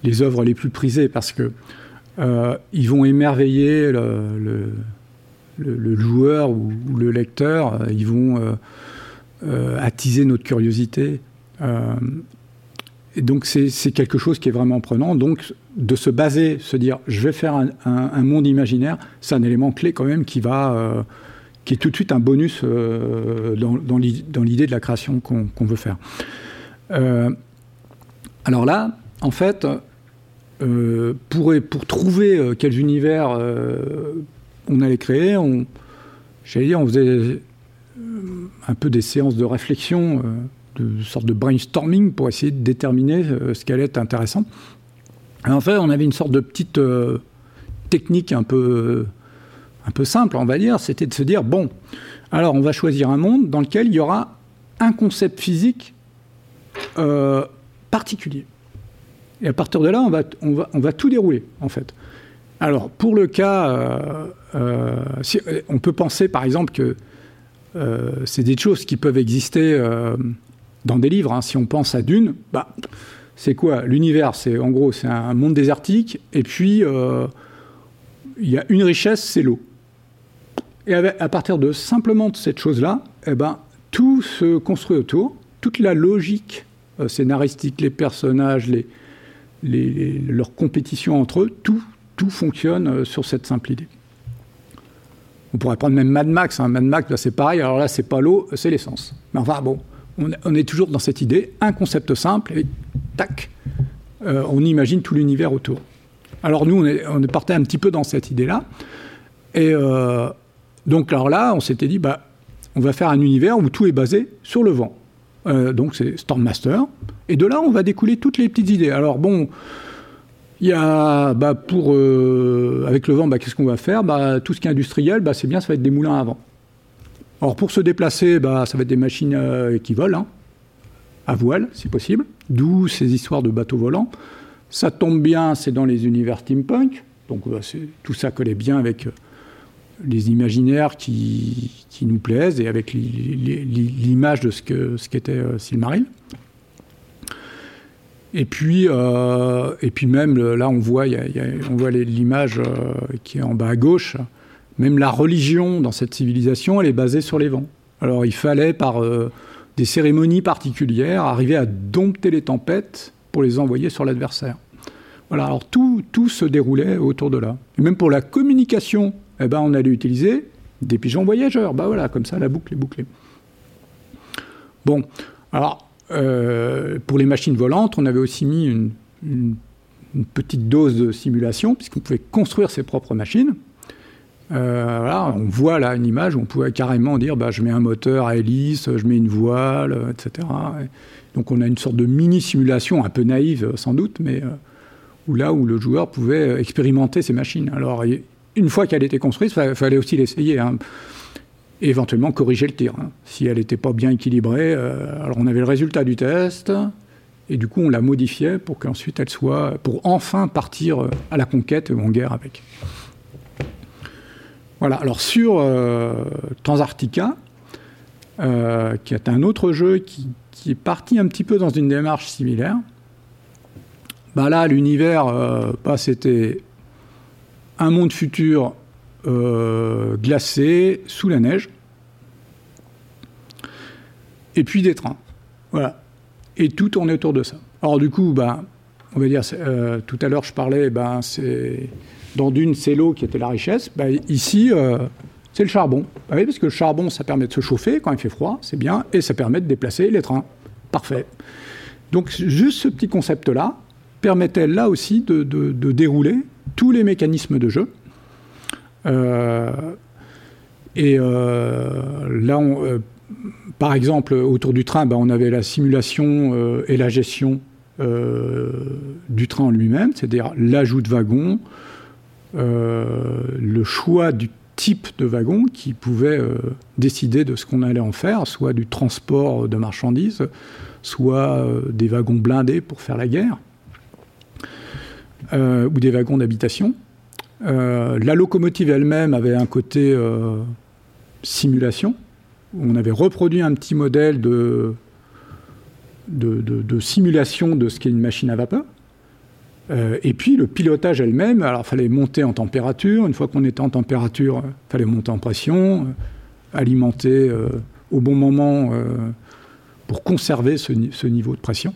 les œuvres les plus prisées, parce que ils vont émerveiller le joueur ou le lecteur, ils vont attiser notre curiosité. Et donc c'est quelque chose qui est vraiment prenant. Donc de se baser, se dire je vais faire un monde imaginaire, c'est un élément clé quand même qui est tout de suite un bonus dans l'idée de la création qu'on veut faire. Alors là, en fait, pour trouver quels univers on allait créer, on faisait un peu des séances de réflexion, de sorte de brainstorming pour essayer de déterminer ce qui allait être intéressant. Et en fait, on avait une sorte de petite technique un peu simple, on va dire. C'était de se dire, bon, alors on va choisir un monde dans lequel il y aura un concept physique particulier. Et à partir de là, on va tout dérouler, en fait. Alors, pour le cas... on peut penser, par exemple, que c'est des choses qui peuvent exister dans des livres. Hein. Si on pense à Dune, c'est quoi ? L'univers, c'est un monde désertique. Et puis, il y a une richesse, c'est l'eau. Et à partir de simplement de cette chose-là, tout se construit autour. Toute la logique scénaristique, les personnages, leurs compétitions entre eux, tout fonctionne sur cette simple idée. On pourrait prendre même Mad Max. Hein. Mad Max, c'est pareil. Alors là, c'est pas l'eau, c'est l'essence. Mais enfin, bon, on est toujours dans cette idée. Un concept simple et tac, on imagine tout l'univers autour. Alors nous, on partait un petit peu dans cette idée-là. Et donc, alors là, on s'était dit, on va faire un univers où tout est basé sur le vent. Donc c'est Storm Master. Et de là, on va découler toutes les petites idées. Alors bon, il y a, avec le vent, qu'est-ce qu'on va faire ? Tout ce qui est industriel, c'est bien, ça va être des moulins à vent. Alors pour se déplacer, ça va être des machines qui volent, hein, à voile, si possible. D'où ces histoires de bateaux volants. Ça tombe bien, c'est dans les univers steampunk. Donc tout ça collait bien avec les imaginaires qui nous plaisent et avec l'image de ce qu'était Silmaril. Et puis même, là, on voit, on voit l'image qui est en bas à gauche. Même la religion dans cette civilisation, elle est basée sur les vents. Alors il fallait, par des cérémonies particulières, arriver à dompter les tempêtes pour les envoyer sur l'adversaire. Voilà, alors tout se déroulait autour de là. Et même pour la communication, on allait utiliser des pigeons voyageurs. Voilà, comme ça, la boucle est bouclée. Bon, alors... pour les machines volantes, on avait aussi mis une petite dose de simulation, puisqu'on pouvait construire ses propres machines. Voilà, on voit là une image où on pouvait carrément dire je mets un moteur à hélice, je mets une voile, etc. Et donc on a une sorte de mini-simulation, un peu naïve sans doute, mais où le joueur pouvait expérimenter ses machines. Alors une fois qu'elle était construite, il fallait aussi l'essayer, hein. Éventuellement corriger le tir. Si elle n'était pas bien équilibrée, alors on avait le résultat du test, et du coup on la modifiait pour qu'ensuite elle soit... pour enfin partir à la conquête ou en guerre avec. Voilà, alors sur Transarctica, qui est un autre jeu qui est parti un petit peu dans une démarche similaire, là l'univers, c'était un monde futur... glacé, sous la neige, et puis des trains. Voilà. Et tout tournait autour de ça. Alors du coup, on va dire, tout à l'heure je parlais, dans Dune, c'est l'eau qui était la richesse. Ici, c'est le charbon. Oui, parce que le charbon, ça permet de se chauffer quand il fait froid, c'est bien, et ça permet de déplacer les trains. Parfait. Donc juste ce petit concept-là permettait là aussi de dérouler tous les mécanismes de jeu. Là, par exemple, autour du train, on avait la simulation et la gestion du train en lui-même, c'est-à-dire l'ajout de wagons, le choix du type de wagon qui pouvait décider de ce qu'on allait en faire, soit du transport de marchandises, soit des wagons blindés pour faire la guerre. ou des wagons d'habitation. La locomotive elle-même avait un côté simulation. On avait reproduit un petit modèle de simulation de ce qu'est une machine à vapeur. Et puis le pilotage elle-même, alors il fallait monter en température. Une fois qu'on était en température, il fallait monter en pression, alimenter au bon moment pour conserver ce niveau de pression.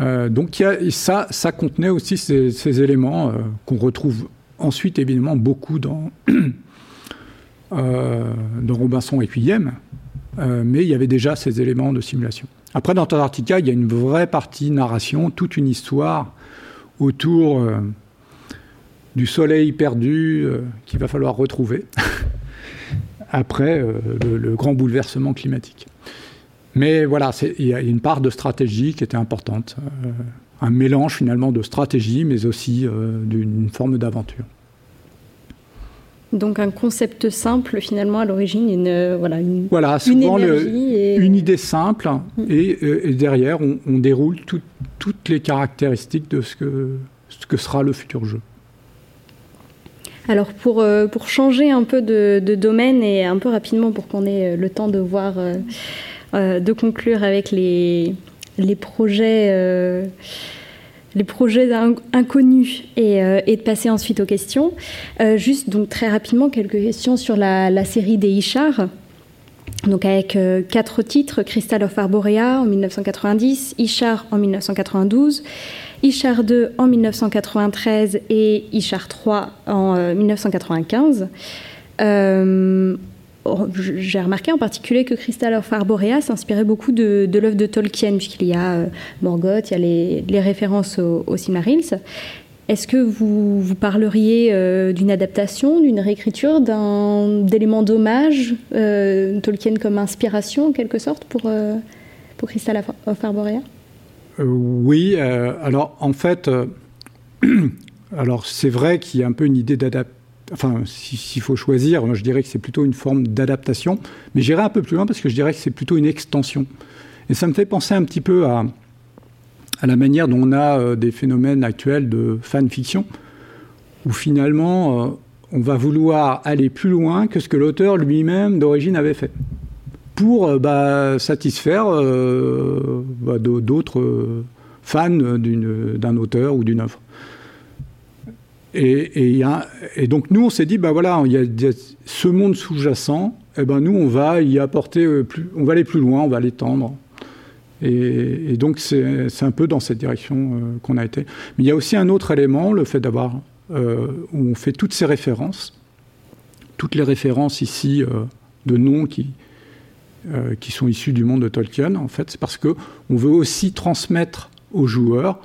Donc ça contenait aussi ces éléments qu'on retrouve ensuite évidemment beaucoup dans Robinson Requiem, mais il y avait déjà ces éléments de simulation. Après, dans Transarctica, il y a une vraie partie narration, toute une histoire autour du soleil perdu qu'il va falloir retrouver après le grand bouleversement climatique. Mais voilà, il y a une part de stratégie qui était importante. Un mélange finalement de stratégie, mais aussi d'une forme d'aventure. Donc un concept simple finalement à l'origine, souvent une énergie une idée simple et derrière on déroule toutes les caractéristiques de ce que sera le futur jeu. Alors pour changer un peu de domaine et un peu rapidement pour qu'on ait le temps de voir de conclure avec les projets. Les projets inconnus et de passer ensuite aux questions. Juste donc très rapidement quelques questions sur la série des Ishar. Donc avec 4 titres, Crystal of Arborea en 1990, Ishar en 1992, Ishar II en 1993 et Ishar III en 1995. J'ai remarqué en particulier que Crystal of Arborea s'inspirait beaucoup de l'œuvre de Tolkien, puisqu'il y a Morgoth, il y a les références au Silmarils. Est-ce que vous parleriez d'une adaptation, d'une réécriture, d'éléments d'hommage, Tolkien comme inspiration en quelque sorte pour Crystal of Arborea ? Oui, alors en fait, alors c'est vrai qu'il y a un peu une idée d'adaptation. Enfin, s'il faut choisir, moi, je dirais que c'est plutôt une forme d'adaptation. Mais j'irai un peu plus loin parce que je dirais que c'est plutôt une extension. Et ça me fait penser un petit peu à la manière dont on a des phénomènes actuels de fanfiction, où finalement, on va vouloir aller plus loin que ce que l'auteur lui-même d'origine avait fait, pour satisfaire d'autres fans d'un auteur ou d'une œuvre. Et donc nous on s'est dit il y a ce monde sous-jacent, et nous on va y apporter on va aller plus loin, on va l'étendre, et donc c'est un peu dans cette direction qu'on a été. Mais il y a aussi un autre élément, le fait d'avoir où on fait toutes ces références, toutes les références ici de noms qui sont issus du monde de Tolkien. En fait, c'est parce que on veut aussi transmettre aux joueurs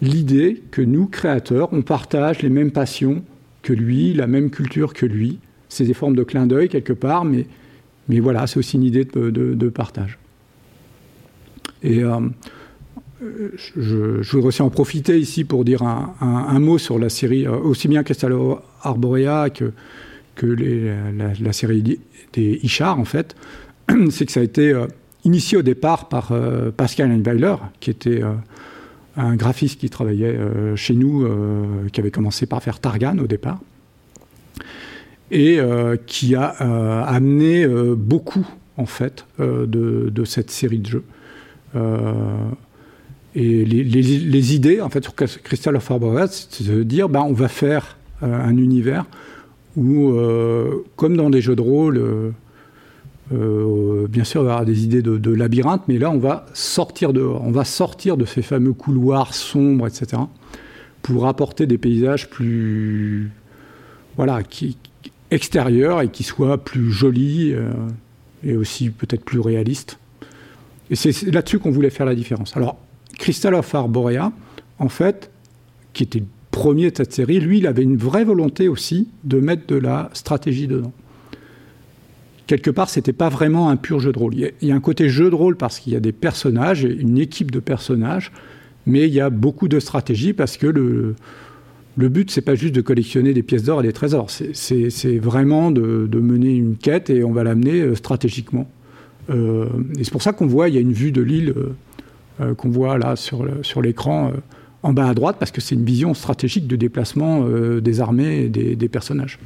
l'idée que nous, créateurs, on partage les mêmes passions que lui, la même culture que lui. C'est des formes de clin d'œil quelque part, mais voilà, c'est aussi une idée de partage. Et je voudrais aussi en profiter ici pour dire un mot sur la série, aussi bien Crystal of Arborea que la série des Ishar, en fait. C'est que ça a été initié au départ par Pascal Hennweiler, qui était... un graphiste qui travaillait chez nous, qui avait commencé par faire Targhan au départ, et qui a amené beaucoup, en fait, de cette série de jeux. Et les idées, en fait, sur Crystal of Arborea, c'est de dire, on va faire un univers où, comme dans des jeux de rôle, bien sûr, il va y avoir des idées de labyrinthe, mais là, on va sortir dehors. On va sortir de ces fameux couloirs sombres, etc., pour apporter des paysages plus... Voilà, extérieurs et qui soient plus jolis et aussi peut-être plus réalistes. Et c'est là-dessus qu'on voulait faire la différence. Alors, Crystal of Arborea, en fait, qui était le premier de cette série, lui, il avait une vraie volonté aussi de mettre de la stratégie dedans. Quelque part, ce n'était pas vraiment un pur jeu de rôle. Il y a un côté jeu de rôle parce qu'il y a des personnages, une équipe de personnages, mais il y a beaucoup de stratégie parce que le but, ce n'est pas juste de collectionner des pièces d'or et des trésors. C'est vraiment de mener une quête et on va l'amener stratégiquement. Et c'est pour ça qu'on voit, il y a une vue de l'île qu'on voit là sur l'écran en bas à droite, parce que c'est une vision stratégique du déplacement des armées et des personnages.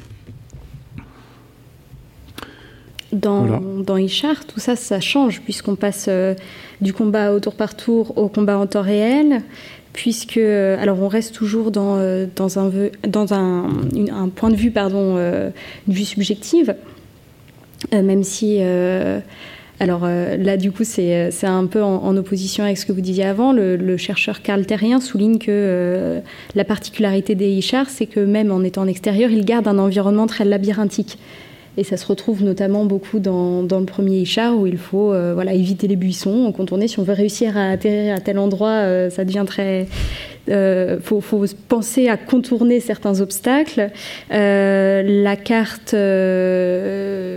Dans Ishar, tout ça, ça change, puisqu'on passe du combat au tour par tour au combat en temps réel, puisque, alors on reste toujours dans un point de vue, une vue subjective, même si... là, du coup, c'est un peu en opposition avec ce que vous disiez avant. Le chercheur Karl Terrien souligne que la particularité des Ishar, c'est que même en étant en extérieur, ils gardent un environnement très labyrinthique. Et ça se retrouve notamment beaucoup dans le premier Ishar, où il faut éviter les buissons, contourner. Si on veut réussir à atterrir à tel endroit, ça devient très... faut penser à contourner certains obstacles. La carte...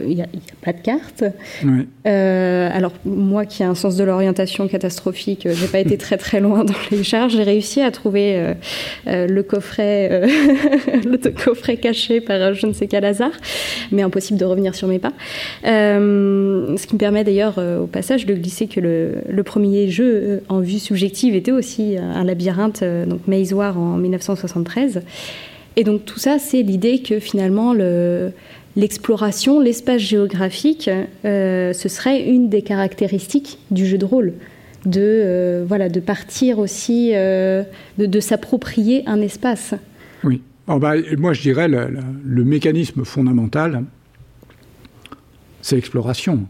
Il n'y a pas de carte. Oui. Alors, moi qui ai un sens de l'orientation catastrophique, je n'ai pas été très très loin dans les Ishar. J'ai réussi à trouver le coffret caché par je ne sais quel hasard. Mais impossible de revenir sur mes pas. Ce qui me permet d'ailleurs au passage de glisser que le premier jeu en vue subjective était aussi un labyrinthe, donc Maze War en 1973. Et donc tout ça, c'est l'idée que finalement l'exploration, l'espace géographique, ce serait une des caractéristiques du jeu de rôle, de partir aussi, de s'approprier un espace. Oui. Alors moi, je dirais le mécanisme fondamental, c'est l'exploration.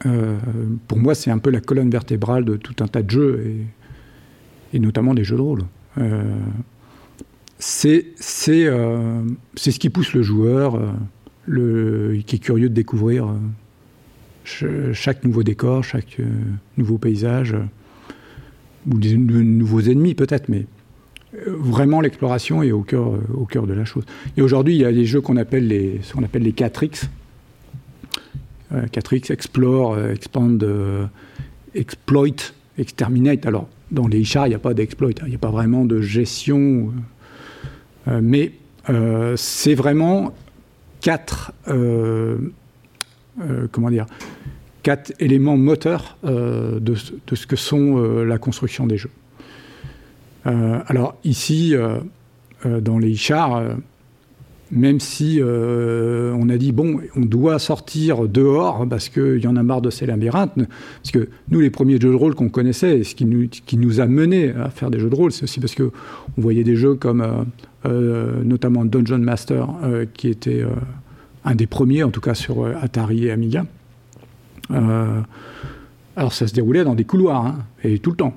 Pour moi, c'est un peu la colonne vertébrale de tout un tas de jeux, et notamment des jeux de rôle. C'est ce qui pousse le joueur, qui est curieux de découvrir chaque nouveau décor, chaque nouveau paysage, ou des nouveaux ennemis peut-être, mais vraiment l'exploration est au cœur de la chose. Et aujourd'hui, il y a des jeux qu'on appelle les 4X, 4X, Explore, Expand, Exploit, Exterminate. Alors, dans les Ishar, il n'y a pas d'exploit, il n'y a pas vraiment de gestion. Mais c'est vraiment quatre éléments moteurs de ce que sont la construction des jeux. Alors, ici, dans les Ishar, même si on a dit, on doit sortir dehors parce qu'il y en a marre de ces labyrinthes, parce que nous, les premiers jeux de rôle qu'on connaissait, et ce qui nous a menés à faire des jeux de rôle, c'est aussi parce qu'on voyait des jeux comme notamment Dungeon Master, qui était un des premiers, en tout cas sur Atari et Amiga. Alors, ça se déroulait dans des couloirs, et tout le temps.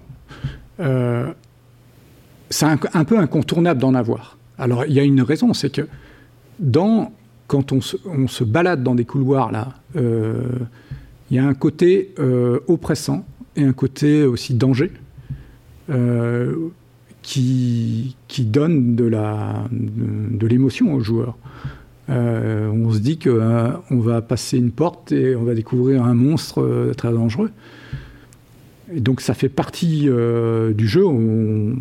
C'est un peu incontournable d'en avoir. Alors, il y a une raison, c'est que quand on se balade dans des couloirs, là, il y a un côté oppressant et un côté aussi danger qui donne de l'émotion aux joueurs. On se dit qu'on va passer une porte et on va découvrir un monstre très dangereux. Et donc ça fait partie du jeu, on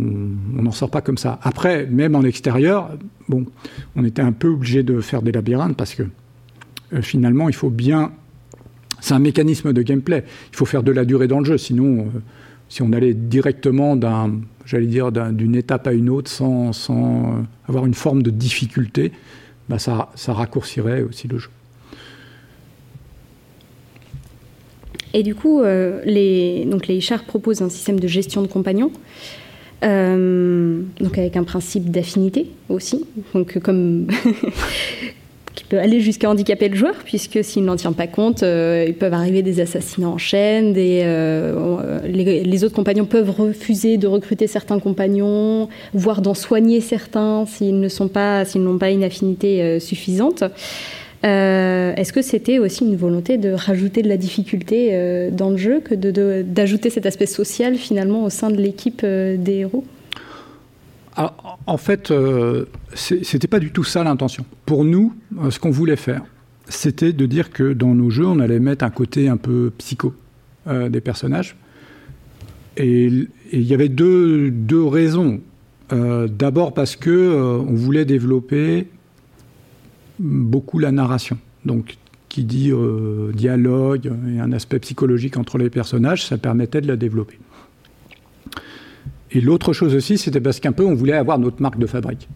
n'en sort pas comme ça. Après, même en extérieur, on était un peu obligé de faire des labyrinthes parce que finalement, il faut bien... C'est un mécanisme de gameplay, il faut faire de la durée dans le jeu. Sinon, si on allait directement d'une étape à une autre sans avoir une forme de difficulté, ça raccourcirait aussi le jeu. Et du coup, les Ishar proposent un système de gestion de compagnons, donc avec un principe d'affinité aussi, donc comme qui peut aller jusqu'à handicaper le joueur, puisque s'il n'en tient pas compte, ils peuvent arriver des assassinats en chaîne, les autres compagnons peuvent refuser de recruter certains compagnons, voire d'en soigner certains s'ils n'ont pas une affinité suffisante. Est-ce que c'était aussi une volonté de rajouter de la difficulté dans le jeu, que d'ajouter cet aspect social finalement au sein de l'équipe des héros ? Alors, en fait, c'était pas du tout ça l'intention. Pour nous, ce qu'on voulait faire, c'était de dire que dans nos jeux, on allait mettre un côté un peu psycho des personnages. Et il y avait deux raisons. D'abord parce que on voulait développer beaucoup la narration, donc qui dit dialogue et un aspect psychologique entre les personnages, ça permettait de la développer. Et l'autre chose aussi, c'était parce qu'un peu, on voulait avoir notre marque de fabrique.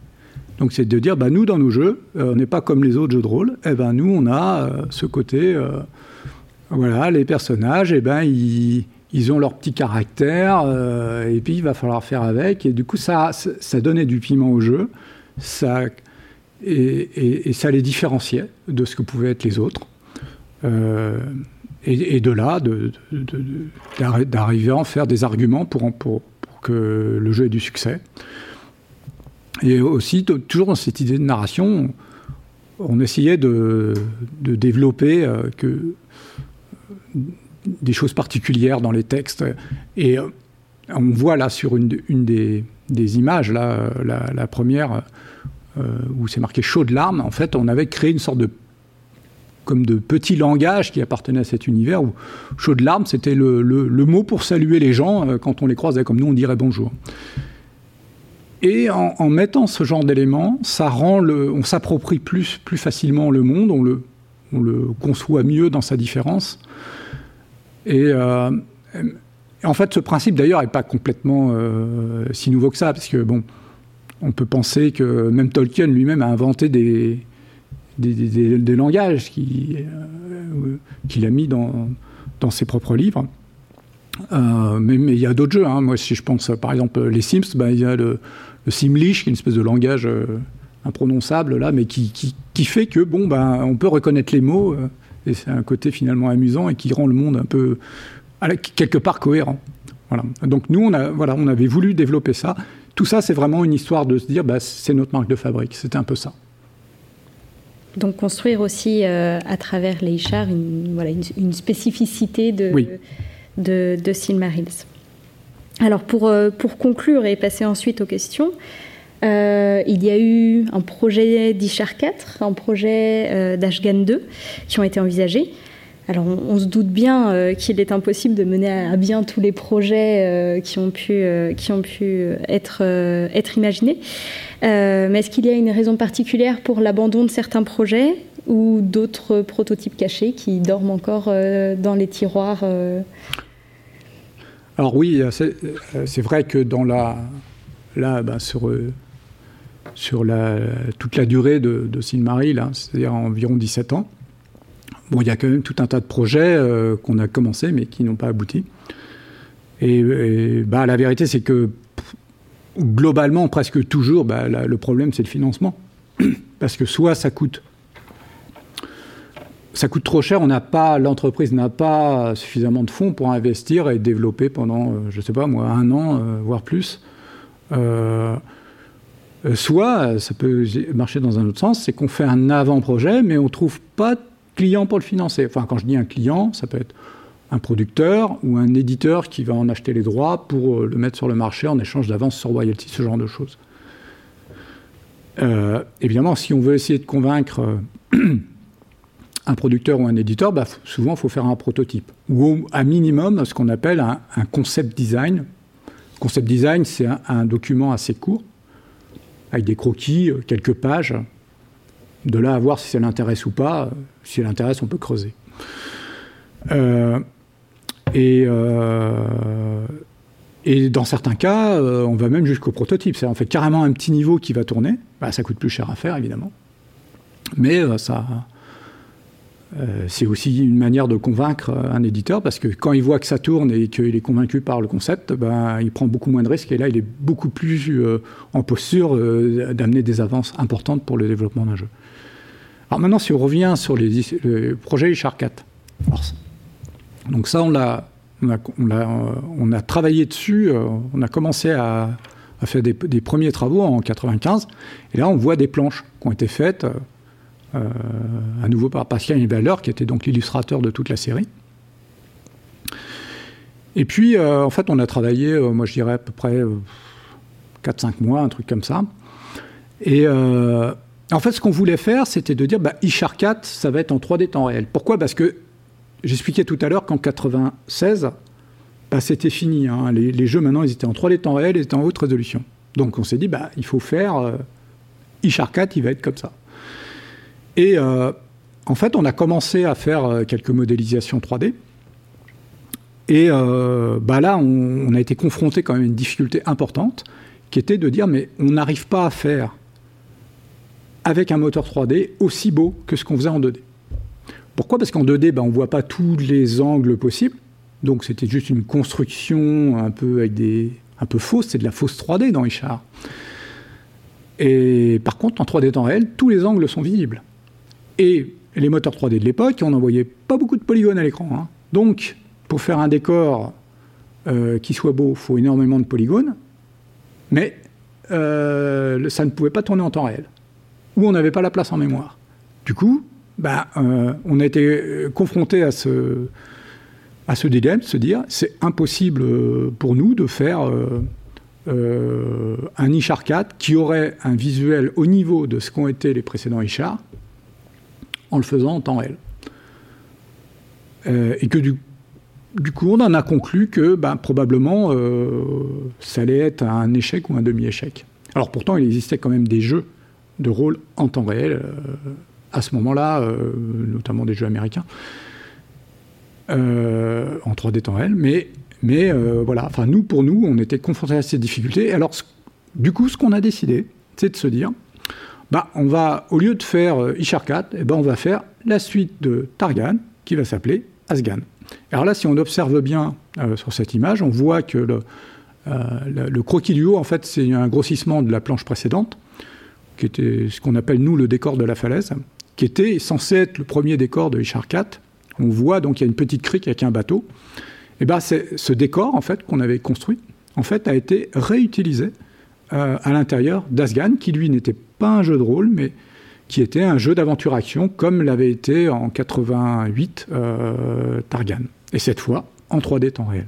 Donc, c'est de dire, bah, nous, dans nos jeux, on n'est pas comme les autres jeux de rôle. Eh ben, nous, on a ce côté... voilà, les personnages, eh ben, ils ont leur petit caractère, et puis il va falloir faire avec. Et du coup, ça donnait du piment au jeu, et ça les différenciait de ce que pouvaient être les autres. Et de là, d'arriver à en faire des arguments pour que le jeu ait du succès. Et aussi, toujours dans cette idée de narration, on essayait de développer des choses particulières dans les textes. Et on voit là sur une des images, là, la première, où c'est marqué « chaud de larmes », en fait, on avait créé une sorte de comme de petits langages qui appartenaient à cet univers où « chaud de larmes », c'était le mot pour saluer les gens quand on les croisait. Comme nous, on dirait « bonjour ». Et en mettant ce genre d'éléments, ça rend on s'approprie plus facilement le monde, on le conçoit mieux dans sa différence. Et en fait, ce principe, d'ailleurs, n'est pas complètement si nouveau que ça, parce que, bon, on peut penser que même Tolkien lui-même a inventé des langages qu'il a mis dans ses propres livres. Mais il y a d'autres jeux. Moi, si je pense, par exemple, les Sims, il y a le Simlish, qui est une espèce de langage imprononçable, là, mais qui fait que, bon, on peut reconnaître les mots... Et c'est un côté finalement amusant et qui rend le monde un peu, quelque part, cohérent. Voilà. Donc nous, on avait voulu développer ça. Tout ça, c'est vraiment une histoire de se dire, c'est notre marque de fabrique. C'était un peu ça. Donc construire aussi, à travers les Ishar, une spécificité de Silmarils. Alors pour conclure et passer ensuite aux questions... il y a eu un projet d'Ishar IV, un projet d'Ashgan II qui ont été envisagés. Alors on se doute bien qu'il est impossible de mener à bien tous les projets qui ont pu être imaginés. Mais est-ce qu'il y a une raison particulière pour l'abandon de certains projets ou d'autres prototypes cachés qui dorment encore dans les tiroirs Alors oui, c'est vrai que dans Là, sur toute la durée de Silmaril, c'est-à-dire environ 17 ans, bon, il y a quand même tout un tas de projets qu'on a commencé, mais qui n'ont pas abouti. Et la vérité, c'est que globalement, presque toujours, le problème, c'est le financement. Parce que soit ça coûte trop cher, l'entreprise n'a pas suffisamment de fonds pour investir et développer pendant, je sais pas moi, un an, voire plus. Soit ça peut marcher dans un autre sens, c'est qu'on fait un avant-projet mais on ne trouve pas de client pour le financer. Enfin, quand je dis un client, ça peut être un producteur ou un éditeur qui va en acheter les droits pour le mettre sur le marché en échange d'avances sur royalty, ce genre de choses. Évidemment, si on veut essayer de convaincre un producteur ou un éditeur, souvent il faut faire un prototype ou à minimum ce qu'on appelle un concept design. Concept design, c'est un document assez court, avec des croquis, quelques pages. De là à voir si ça l'intéresse ou pas. Si ça l'intéresse, on peut creuser. Et dans certains cas, on va même jusqu'au prototype. C'est-à-dire, on fait carrément un petit niveau qui va tourner. Ça coûte plus cher à faire, évidemment. Mais c'est aussi une manière de convaincre un éditeur, parce que quand il voit que ça tourne et qu'il est convaincu par le concept, il prend beaucoup moins de risques et là, il est beaucoup plus en posture d'amener des avances importantes pour le développement d'un jeu. Alors maintenant, si on revient sur le projet Ishar IV, donc ça, on a travaillé dessus, on a commencé à faire des premiers travaux en 1995, et là, on voit des planches qui ont été faites, à nouveau par Pascal Hennweiler, qui était donc l'illustrateur de toute la série. Et puis, en fait, on a travaillé, moi je dirais à peu près 4-5 mois, un truc comme ça. Et en fait, ce qu'on voulait faire, c'était de dire Ishar IV, ça va être en 3D temps réel. Pourquoi ? Parce que j'expliquais tout à l'heure qu'en 1996, c'était fini. Les jeux, maintenant, ils étaient en 3D temps réel, ils étaient en haute résolution. Donc on s'est dit, il faut faire Ishar IV, il va être comme ça. Et en fait, on a commencé à faire quelques modélisations 3D. Et là, on a été confronté quand même à une difficulté importante, qui était de dire, mais on n'arrive pas à faire avec un moteur 3D aussi beau que ce qu'on faisait en 2D. Pourquoi ? Parce qu'en 2D, on ne voit pas tous les angles possibles. Donc c'était juste une construction un peu fausse, c'est de la fausse 3D dans Ishar. Et par contre, en 3D temps réel, tous les angles sont visibles. Et les moteurs 3D de l'époque, on n'envoyait pas beaucoup de polygones à l'écran. Donc, pour faire un décor qui soit beau, il faut énormément de polygones, mais ça ne pouvait pas tourner en temps réel, ou on n'avait pas la place en mémoire. Du coup, on a été confronté à ce dilemme, de se dire, c'est impossible pour nous de faire un Ishar IV qui aurait un visuel au niveau de ce qu'ont été les précédents Ishar, en le faisant en temps réel. Et que du coup, on en a conclu que probablement ça allait être un échec ou un demi-échec. Alors pourtant, il existait quand même des jeux de rôle en temps réel à ce moment-là, notamment des jeux américains, en 3D temps réel. Mais voilà, enfin, pour nous, on était confrontés à ces difficultés. Alors du coup, ce qu'on a décidé, c'est de se dire, on va, au lieu de faire Ishar IV, on va faire la suite de Targhan, qui va s'appeler Asghan. Alors là, si on observe bien sur cette image, on voit que le croquis du haut, en fait, c'est un grossissement de la planche précédente, qui était ce qu'on appelle, nous, le décor de la falaise, qui était censé être le premier décor de Ishar IV. On voit, donc, il y a une petite crique avec un bateau. Et c'est ce décor, en fait, qu'on avait construit, en fait, a été réutilisé à l'intérieur d'Asghan, qui, lui, n'était pas un jeu de rôle, mais qui était un jeu d'aventure-action, comme l'avait été en 88 Targhan. Et cette fois, en 3D temps réel.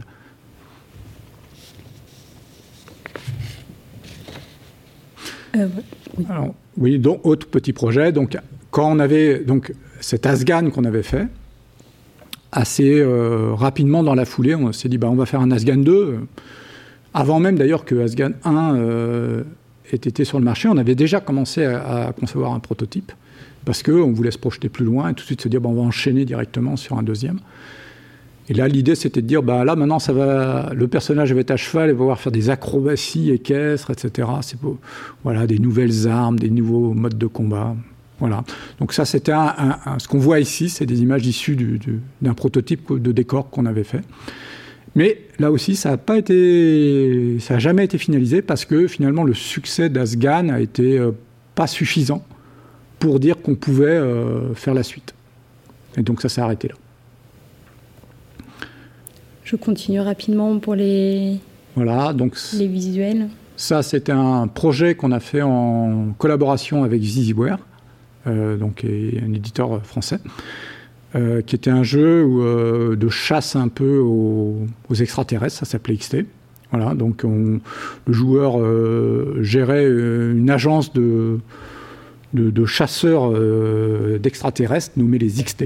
Oui. Alors, oui, donc, autre petit projet. Donc, quand on avait cet Asghan qu'on avait fait, assez rapidement dans la foulée, on s'est dit, on va faire un Asghan 2. Avant même, d'ailleurs, que Asghan 1... était sur le marché, on avait déjà commencé à concevoir un prototype parce qu'on voulait se projeter plus loin et tout de suite se dire on va enchaîner directement sur un deuxième. Et là, l'idée, c'était de dire là, maintenant, le personnage va être à cheval et va pouvoir faire des acrobaties équestres, etc. C'est beau. Voilà, des nouvelles armes, des nouveaux modes de combat. Voilà. Donc ça, c'était ce qu'on voit ici, c'est des images issues d'un prototype de décor qu'on avait fait. Mais là aussi, ça n'a jamais été finalisé parce que finalement, le succès d'Asghan a été pas suffisant pour dire qu'on pouvait faire la suite. Et donc, ça s'est arrêté là. Je continue rapidement pour les visuels. Ça, c'était un projet qu'on a fait en collaboration avec Zizyware, un éditeur français. Qui était un jeu de chasse un peu aux extraterrestres, ça s'appelait XT. Voilà, donc le joueur gérait une agence de chasseurs d'extraterrestres nommés les XT.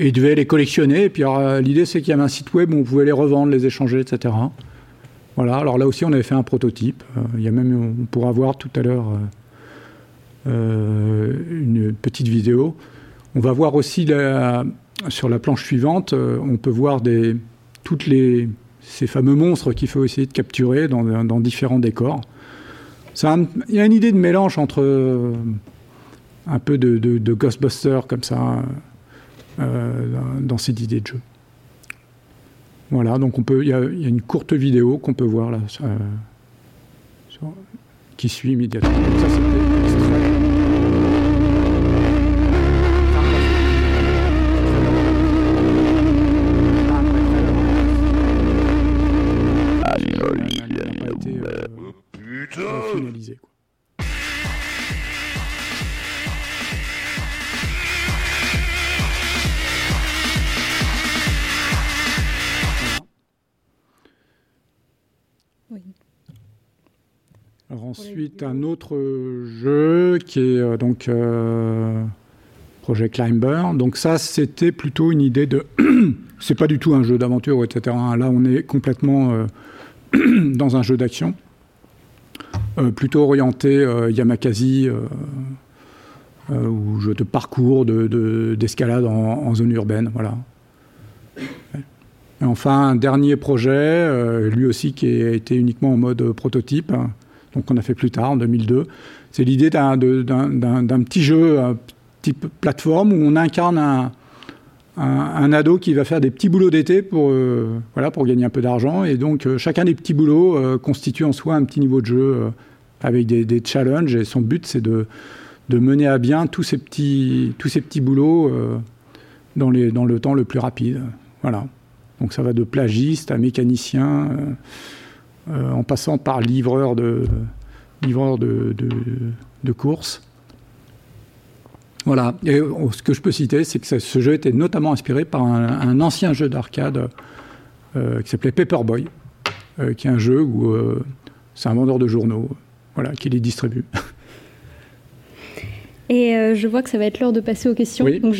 Et il devait les collectionner, et puis l'idée c'est qu'il y avait un site web où on pouvait les revendre, les échanger, etc. Voilà, alors là aussi on avait fait un prototype. Il y a même, on pourra voir tout à l'heure une petite vidéo. On va voir aussi sur la planche suivante, on peut voir ces fameux monstres qu'il faut essayer de capturer dans différents décors. Il y a une idée de mélange entre un peu de Ghostbusters comme ça dans cette idée de jeu. Voilà, donc il y a une courte vidéo qu'on peut voir là, qui suit immédiatement. Donc ça, c'était extrait. Finalisé. Oui. Alors ensuite un autre jeu qui est donc Projet Climber. Donc ça c'était plutôt une idée de c'est pas du tout un jeu d'aventure, etc. Là on est complètement dans un jeu d'action. Plutôt orienté Yamakasi ou jeu de parcours d'escalade en zone urbaine, voilà. Et enfin, un dernier projet, lui aussi qui a été uniquement en mode prototype, hein, donc qu'on a fait plus tard, en 2002. C'est l'idée d'un petit jeu type plateforme où on incarne un ado qui va faire des petits boulots d'été pour gagner un peu d'argent. Et donc, chacun des petits boulots constitue en soi un petit niveau de jeu avec des challenges. Et son but, c'est de mener à bien tous ces petits boulots dans le temps le plus rapide. Voilà. Donc ça va de plagiste à mécanicien, en passant par livreur de courses. Voilà. Et ce que je peux citer, c'est que ce jeu était notamment inspiré par un ancien jeu d'arcade qui s'appelait Paperboy, qui est un jeu où c'est un vendeur de journaux, voilà, qui les distribue. Et je vois que ça va être l'heure de passer aux questions. Oui. Donc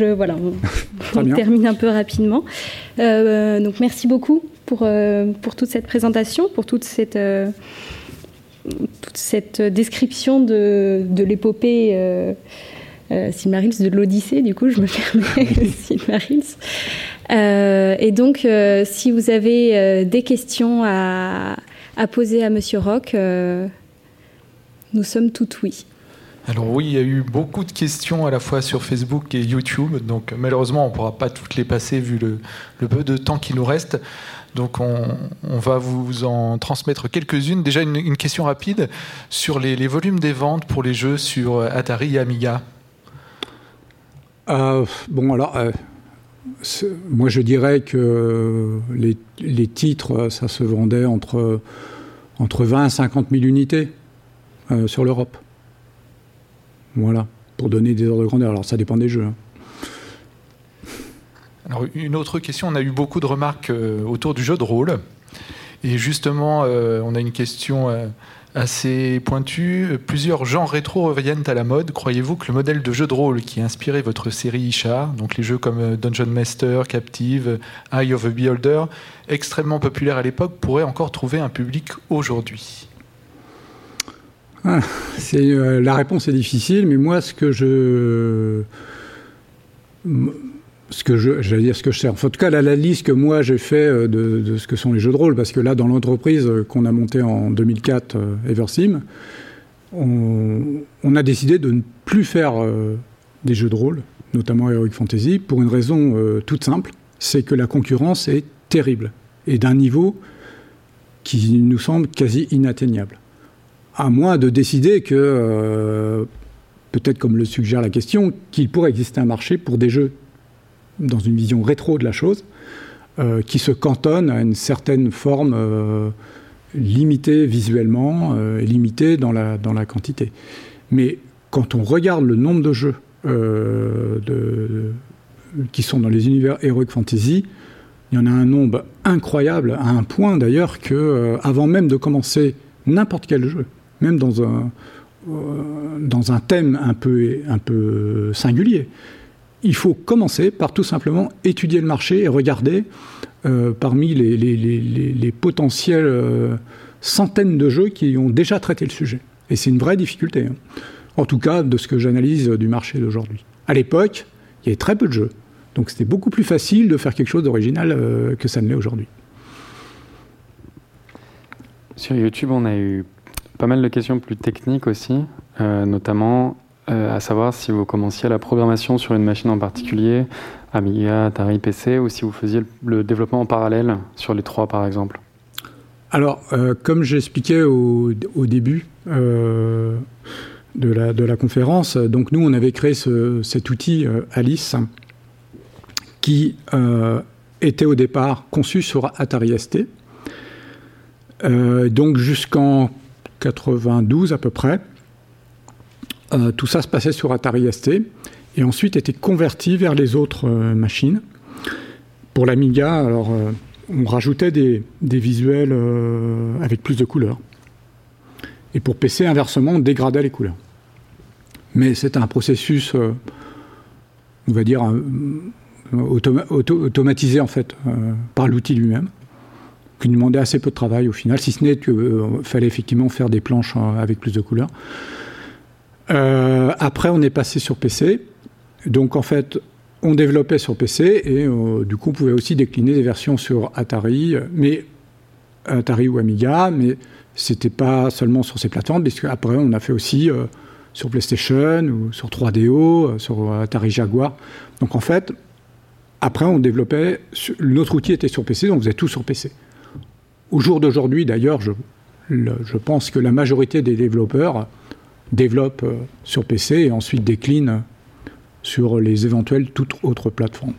on termine un peu rapidement. Donc merci beaucoup pour toute cette présentation, pour toute cette description de l'épopée Silmarils, de l'Odyssée. Du coup, je me permets Silmarils. Et donc, si vous avez des questions à poser à Monsieur Rocques, nous sommes tout oui. Alors oui, il y a eu beaucoup de questions à la fois sur Facebook et YouTube. Donc malheureusement, on ne pourra pas toutes les passer vu le peu de temps qu'il nous reste. Donc on va vous en transmettre quelques-unes. Déjà une question rapide sur les volumes des ventes pour les jeux sur Atari et Amiga. Moi je dirais que les titres, ça se vendait entre 20 et 50 000 unités sur l'Europe. Voilà, pour donner des ordres de grandeur. Alors, ça dépend des jeux. Hein. Alors, une autre question. On a eu beaucoup de remarques autour du jeu de rôle. Et justement, on a une question assez pointue. Plusieurs genres rétro reviennent à la mode. Croyez-vous que le modèle de jeu de rôle qui a inspiré votre série Ishar, donc les jeux comme Dungeon Master, Captive, Eye of the Beholder, extrêmement populaire à l'époque, pourrait encore trouver un public aujourd'hui ? La réponse est difficile, mais moi, ce que je sais. Enfin, en tout cas, l'analyse que moi j'ai fait de ce que sont les jeux de rôle, parce que là, dans l'entreprise qu'on a montée en 2004, Eversim, on a décidé de ne plus faire des jeux de rôle, notamment Heroic Fantasy, pour une raison toute simple, c'est que la concurrence est terrible et d'un niveau qui nous semble quasi inatteignable. À moins de décider que, peut-être comme le suggère la question, qu'il pourrait exister un marché pour des jeux, dans une vision rétro de la chose, qui se cantonne à une certaine forme limitée visuellement, limitée dans la quantité. Mais quand on regarde le nombre de jeux qui sont dans les univers Heroic Fantasy, il y en a un nombre incroyable, à un point d'ailleurs que, avant même de commencer n'importe quel jeu, même dans un thème un peu singulier. Il faut commencer par tout simplement étudier le marché et regarder parmi les potentielles centaines de jeux qui ont déjà traité le sujet. Et c'est une vraie difficulté, hein. En tout cas, de ce que j'analyse du marché d'aujourd'hui. À l'époque, il y avait très peu de jeux. Donc c'était beaucoup plus facile de faire quelque chose d'original que ça ne l'est aujourd'hui. Sur YouTube, on a eu pas mal de questions plus techniques aussi, notamment à savoir si vous commenciez la programmation sur une machine en particulier, Amiga, Atari, PC, ou si vous faisiez le développement en parallèle sur les trois, par exemple. Alors, comme j'expliquais au début de la conférence, donc nous, on avait créé cet outil ALICE qui était au départ conçu sur Atari ST. Donc jusqu'en 92 à peu près, tout ça se passait sur Atari ST et ensuite était converti vers les autres machines. Pour l'Amiga, alors on rajoutait des visuels avec plus de couleurs. Et pour PC, inversement, on dégradait les couleurs. Mais c'est un processus, on va dire, automatisé en fait par l'outil lui-même, qui demandait assez peu de travail au final, si ce n'est qu'il fallait effectivement faire des planches avec plus de couleurs. Après, on est passé sur PC. Donc, en fait, on développait sur PC et du coup on pouvait aussi décliner des versions sur Atari ou Amiga, mais c'était pas seulement sur ces plateformes, puisque après on a fait aussi sur PlayStation ou sur 3DO, sur Atari Jaguar. Donc en fait, après on développait, notre outil était sur PC, donc on faisait tout sur PC. Au jour d'aujourd'hui d'ailleurs, je pense que la majorité des développeurs développent sur PC et ensuite déclinent sur les éventuelles toutes autres plateformes.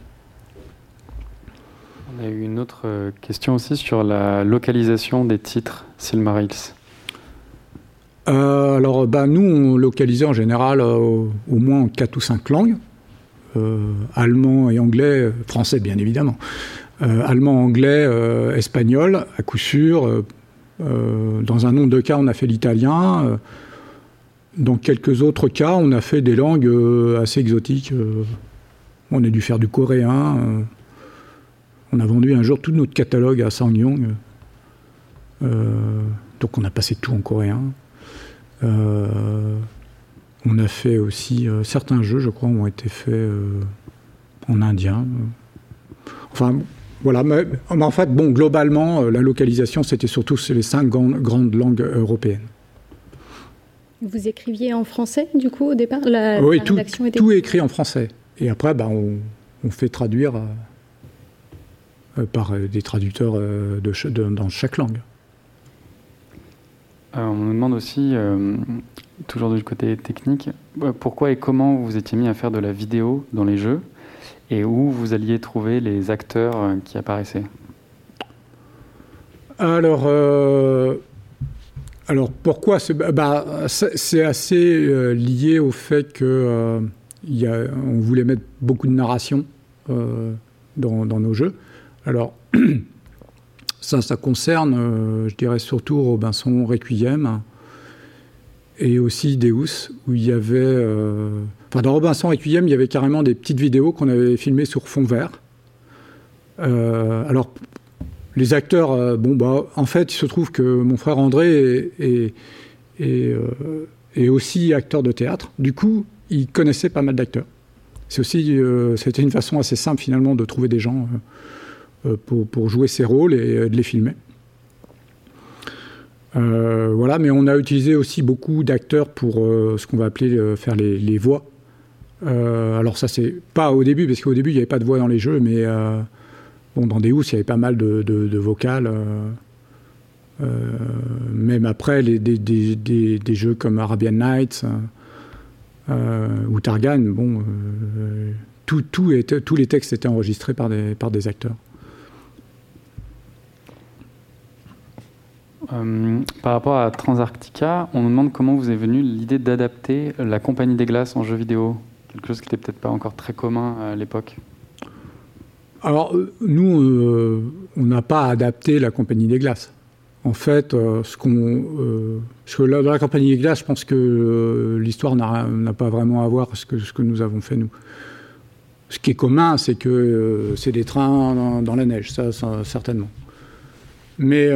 On a eu une autre question aussi sur la localisation des titres Silmarils. Nous, on localisait en général au moins 4 ou 5 langues. Allemand et anglais, français bien évidemment. Allemand, anglais, espagnol, à coup sûr. Dans un nombre de cas, on a fait l'italien. Dans quelques autres cas, on a fait des langues assez exotiques. On a dû faire du coréen. On a vendu un jour tout notre catalogue à Sangyong. Donc on a passé tout en coréen. On a fait aussi... certains jeux, je crois, ont été faits en indien. Enfin, voilà. Mais en fait, bon, globalement, la localisation, c'était surtout les 5 grandes langues européennes. Vous écriviez en français, du coup, au départ? Oui, tout est écrit en français. Et après, on fait traduire par des traducteurs dans chaque langue. On nous demande aussi, toujours du côté technique, pourquoi et comment vous étiez mis à faire de la vidéo dans les jeux et où vous alliez trouver les acteurs qui apparaissaient? Alors pourquoi c'est assez lié au fait qu'on voulait mettre beaucoup de narration dans nos jeux. Alors ça concerne, je dirais, surtout Robinson Requiem et aussi Deus, où il y avait... dans Robinson Requiem, il y avait carrément des petites vidéos qu'on avait filmées sur fond vert. Les acteurs, en fait, il se trouve que mon frère André est aussi acteur de théâtre. Du coup, il connaissait pas mal d'acteurs. C'est aussi, c'était une façon assez simple, finalement, de trouver des gens pour jouer ces rôles et de les filmer. Mais on a utilisé aussi beaucoup d'acteurs pour ce qu'on va appeler faire les voix. Ça, c'est pas au début, parce qu'au début, il n'y avait pas de voix dans les jeux, mais... dans Deus, il y avait pas mal de vocales. Même après, des jeux comme Arabian Nights ou Targhan, tous les textes étaient enregistrés par des acteurs. Par rapport à Transarctica, on nous demande comment vous est venue l'idée d'adapter La Compagnie des Glaces en jeu vidéo, quelque chose qui n'était peut-être pas encore très commun à l'époque. Alors, nous, on n'a pas adapté La Compagnie des Glaces. En fait, dans La Compagnie des Glaces, je pense que l'histoire n'a pas vraiment à voir avec ce que nous avons fait, nous. Ce qui est commun, c'est que c'est des trains dans la neige, ça certainement. Mais,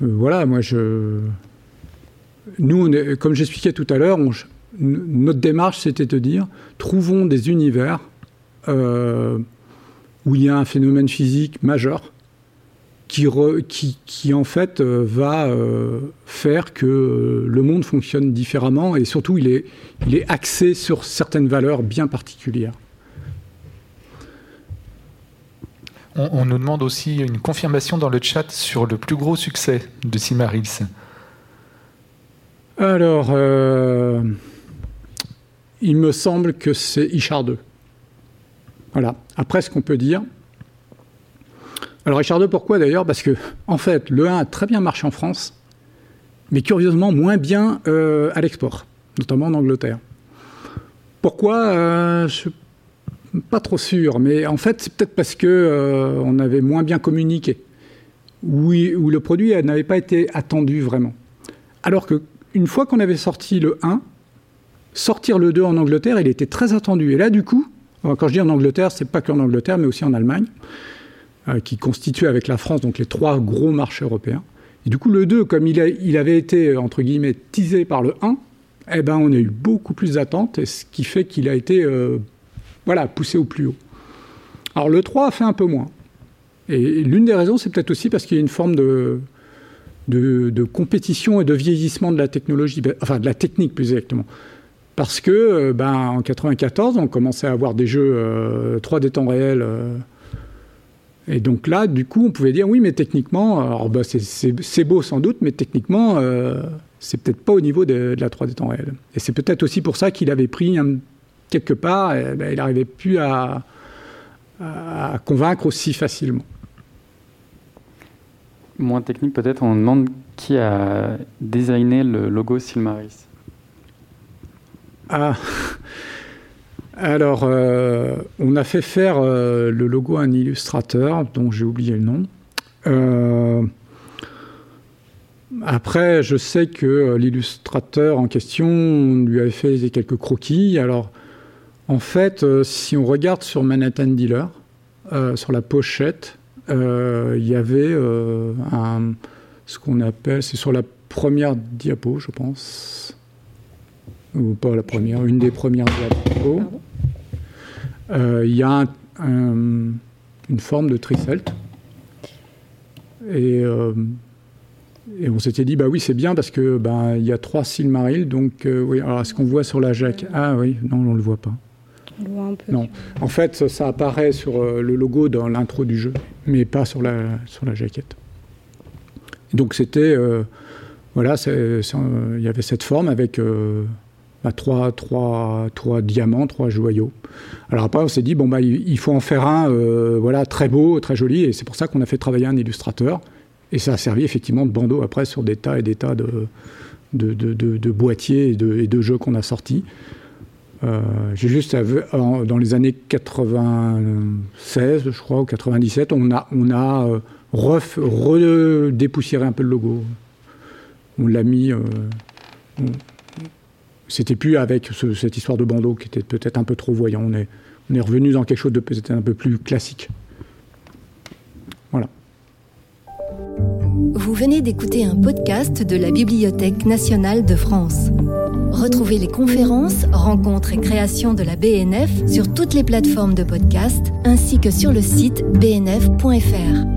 moi, nous, comme j'expliquais tout à l'heure, notre démarche, c'était de dire, trouvons des univers... où il y a un phénomène physique majeur qui en fait va faire que le monde fonctionne différemment et surtout il est axé sur certaines valeurs bien particulières. On nous demande aussi une confirmation dans le chat sur le plus gros succès de Silmarils. Alors, il me semble que c'est Ishar II. Voilà. Après, ce qu'on peut dire... Alors, Ishar II, pourquoi d'ailleurs ? Parce que, en fait, le 1 a très bien marché en France, mais curieusement, moins bien à l'export, notamment en Angleterre. Pourquoi ? Je ne suis pas trop sûr, mais en fait, c'est peut-être parce qu'on avait moins bien communiqué, où le produit n'avait pas été attendu vraiment. Alors qu'une fois qu'on avait sorti le 1, sortir le 2 en Angleterre, il était très attendu. Et là, du coup... Quand je dis en Angleterre, c'est pas qu'en Angleterre, mais aussi en Allemagne, qui constituait avec la France donc les 3 gros marchés européens. Et du coup, le 2, comme il avait été, entre guillemets, teasé par le 1, eh ben, on a eu beaucoup plus d'attentes, ce qui fait qu'il a été poussé au plus haut. Alors le 3 a fait un peu moins. Et l'une des raisons, c'est peut-être aussi parce qu'il y a une forme de compétition et de vieillissement de la technologie, enfin de la technique plus exactement. Parce que en 94, on commençait à avoir des jeux 3D temps réel. Et donc là, du coup, on pouvait dire oui, mais techniquement, alors c'est beau sans doute, mais techniquement, c'est peut-être pas au niveau de la 3D temps réel. Et c'est peut-être aussi pour ça qu'il avait pris quelque part, et, il n'arrivait plus à convaincre aussi facilement. Moins technique peut-être, on demande qui a designé le logo Silmaris. Ah. Alors, on a fait faire le logo à un illustrateur, dont j'ai oublié le nom. Après, je sais que l'illustrateur en question lui avait fait quelques croquis. Alors, en fait, si on regarde sur Manhattan Dealer, sur la pochette, il y avait ce qu'on appelle... C'est sur la première diapo, je pense. Ou pas la première, une des premières diapos. Il y a une forme de tricelte. Et on s'était dit, bah oui, c'est bien parce que il y a 3 Silmarils. Donc, oui. Alors, est-ce qu'on voit sur la jaquette ? Ah oui, non, on ne le voit pas. On le voit un peu. Non. En fait, ça apparaît sur le logo dans l'intro du jeu, mais pas sur la jaquette. Donc, c'était... il y avait cette forme avec 3 diamants, 3 joyaux. Alors après, on s'est dit, il faut en faire un très beau, très joli. Et c'est pour ça qu'on a fait travailler un illustrateur. Et ça a servi effectivement de bandeau après sur des tas et des tas de boîtiers et de jeux qu'on a sortis. J'ai juste dans les années 96, je crois, ou 97, on a redépoussiéré un peu le logo. On l'a mis... c'était plus avec cette histoire de bandeau qui était peut-être un peu trop voyant. On est revenu dans quelque chose de peut-être un peu plus classique. Voilà. Vous venez d'écouter un podcast de la Bibliothèque nationale de France. Retrouvez les conférences, rencontres et créations de la BNF sur toutes les plateformes de podcast ainsi que sur le site bnf.fr.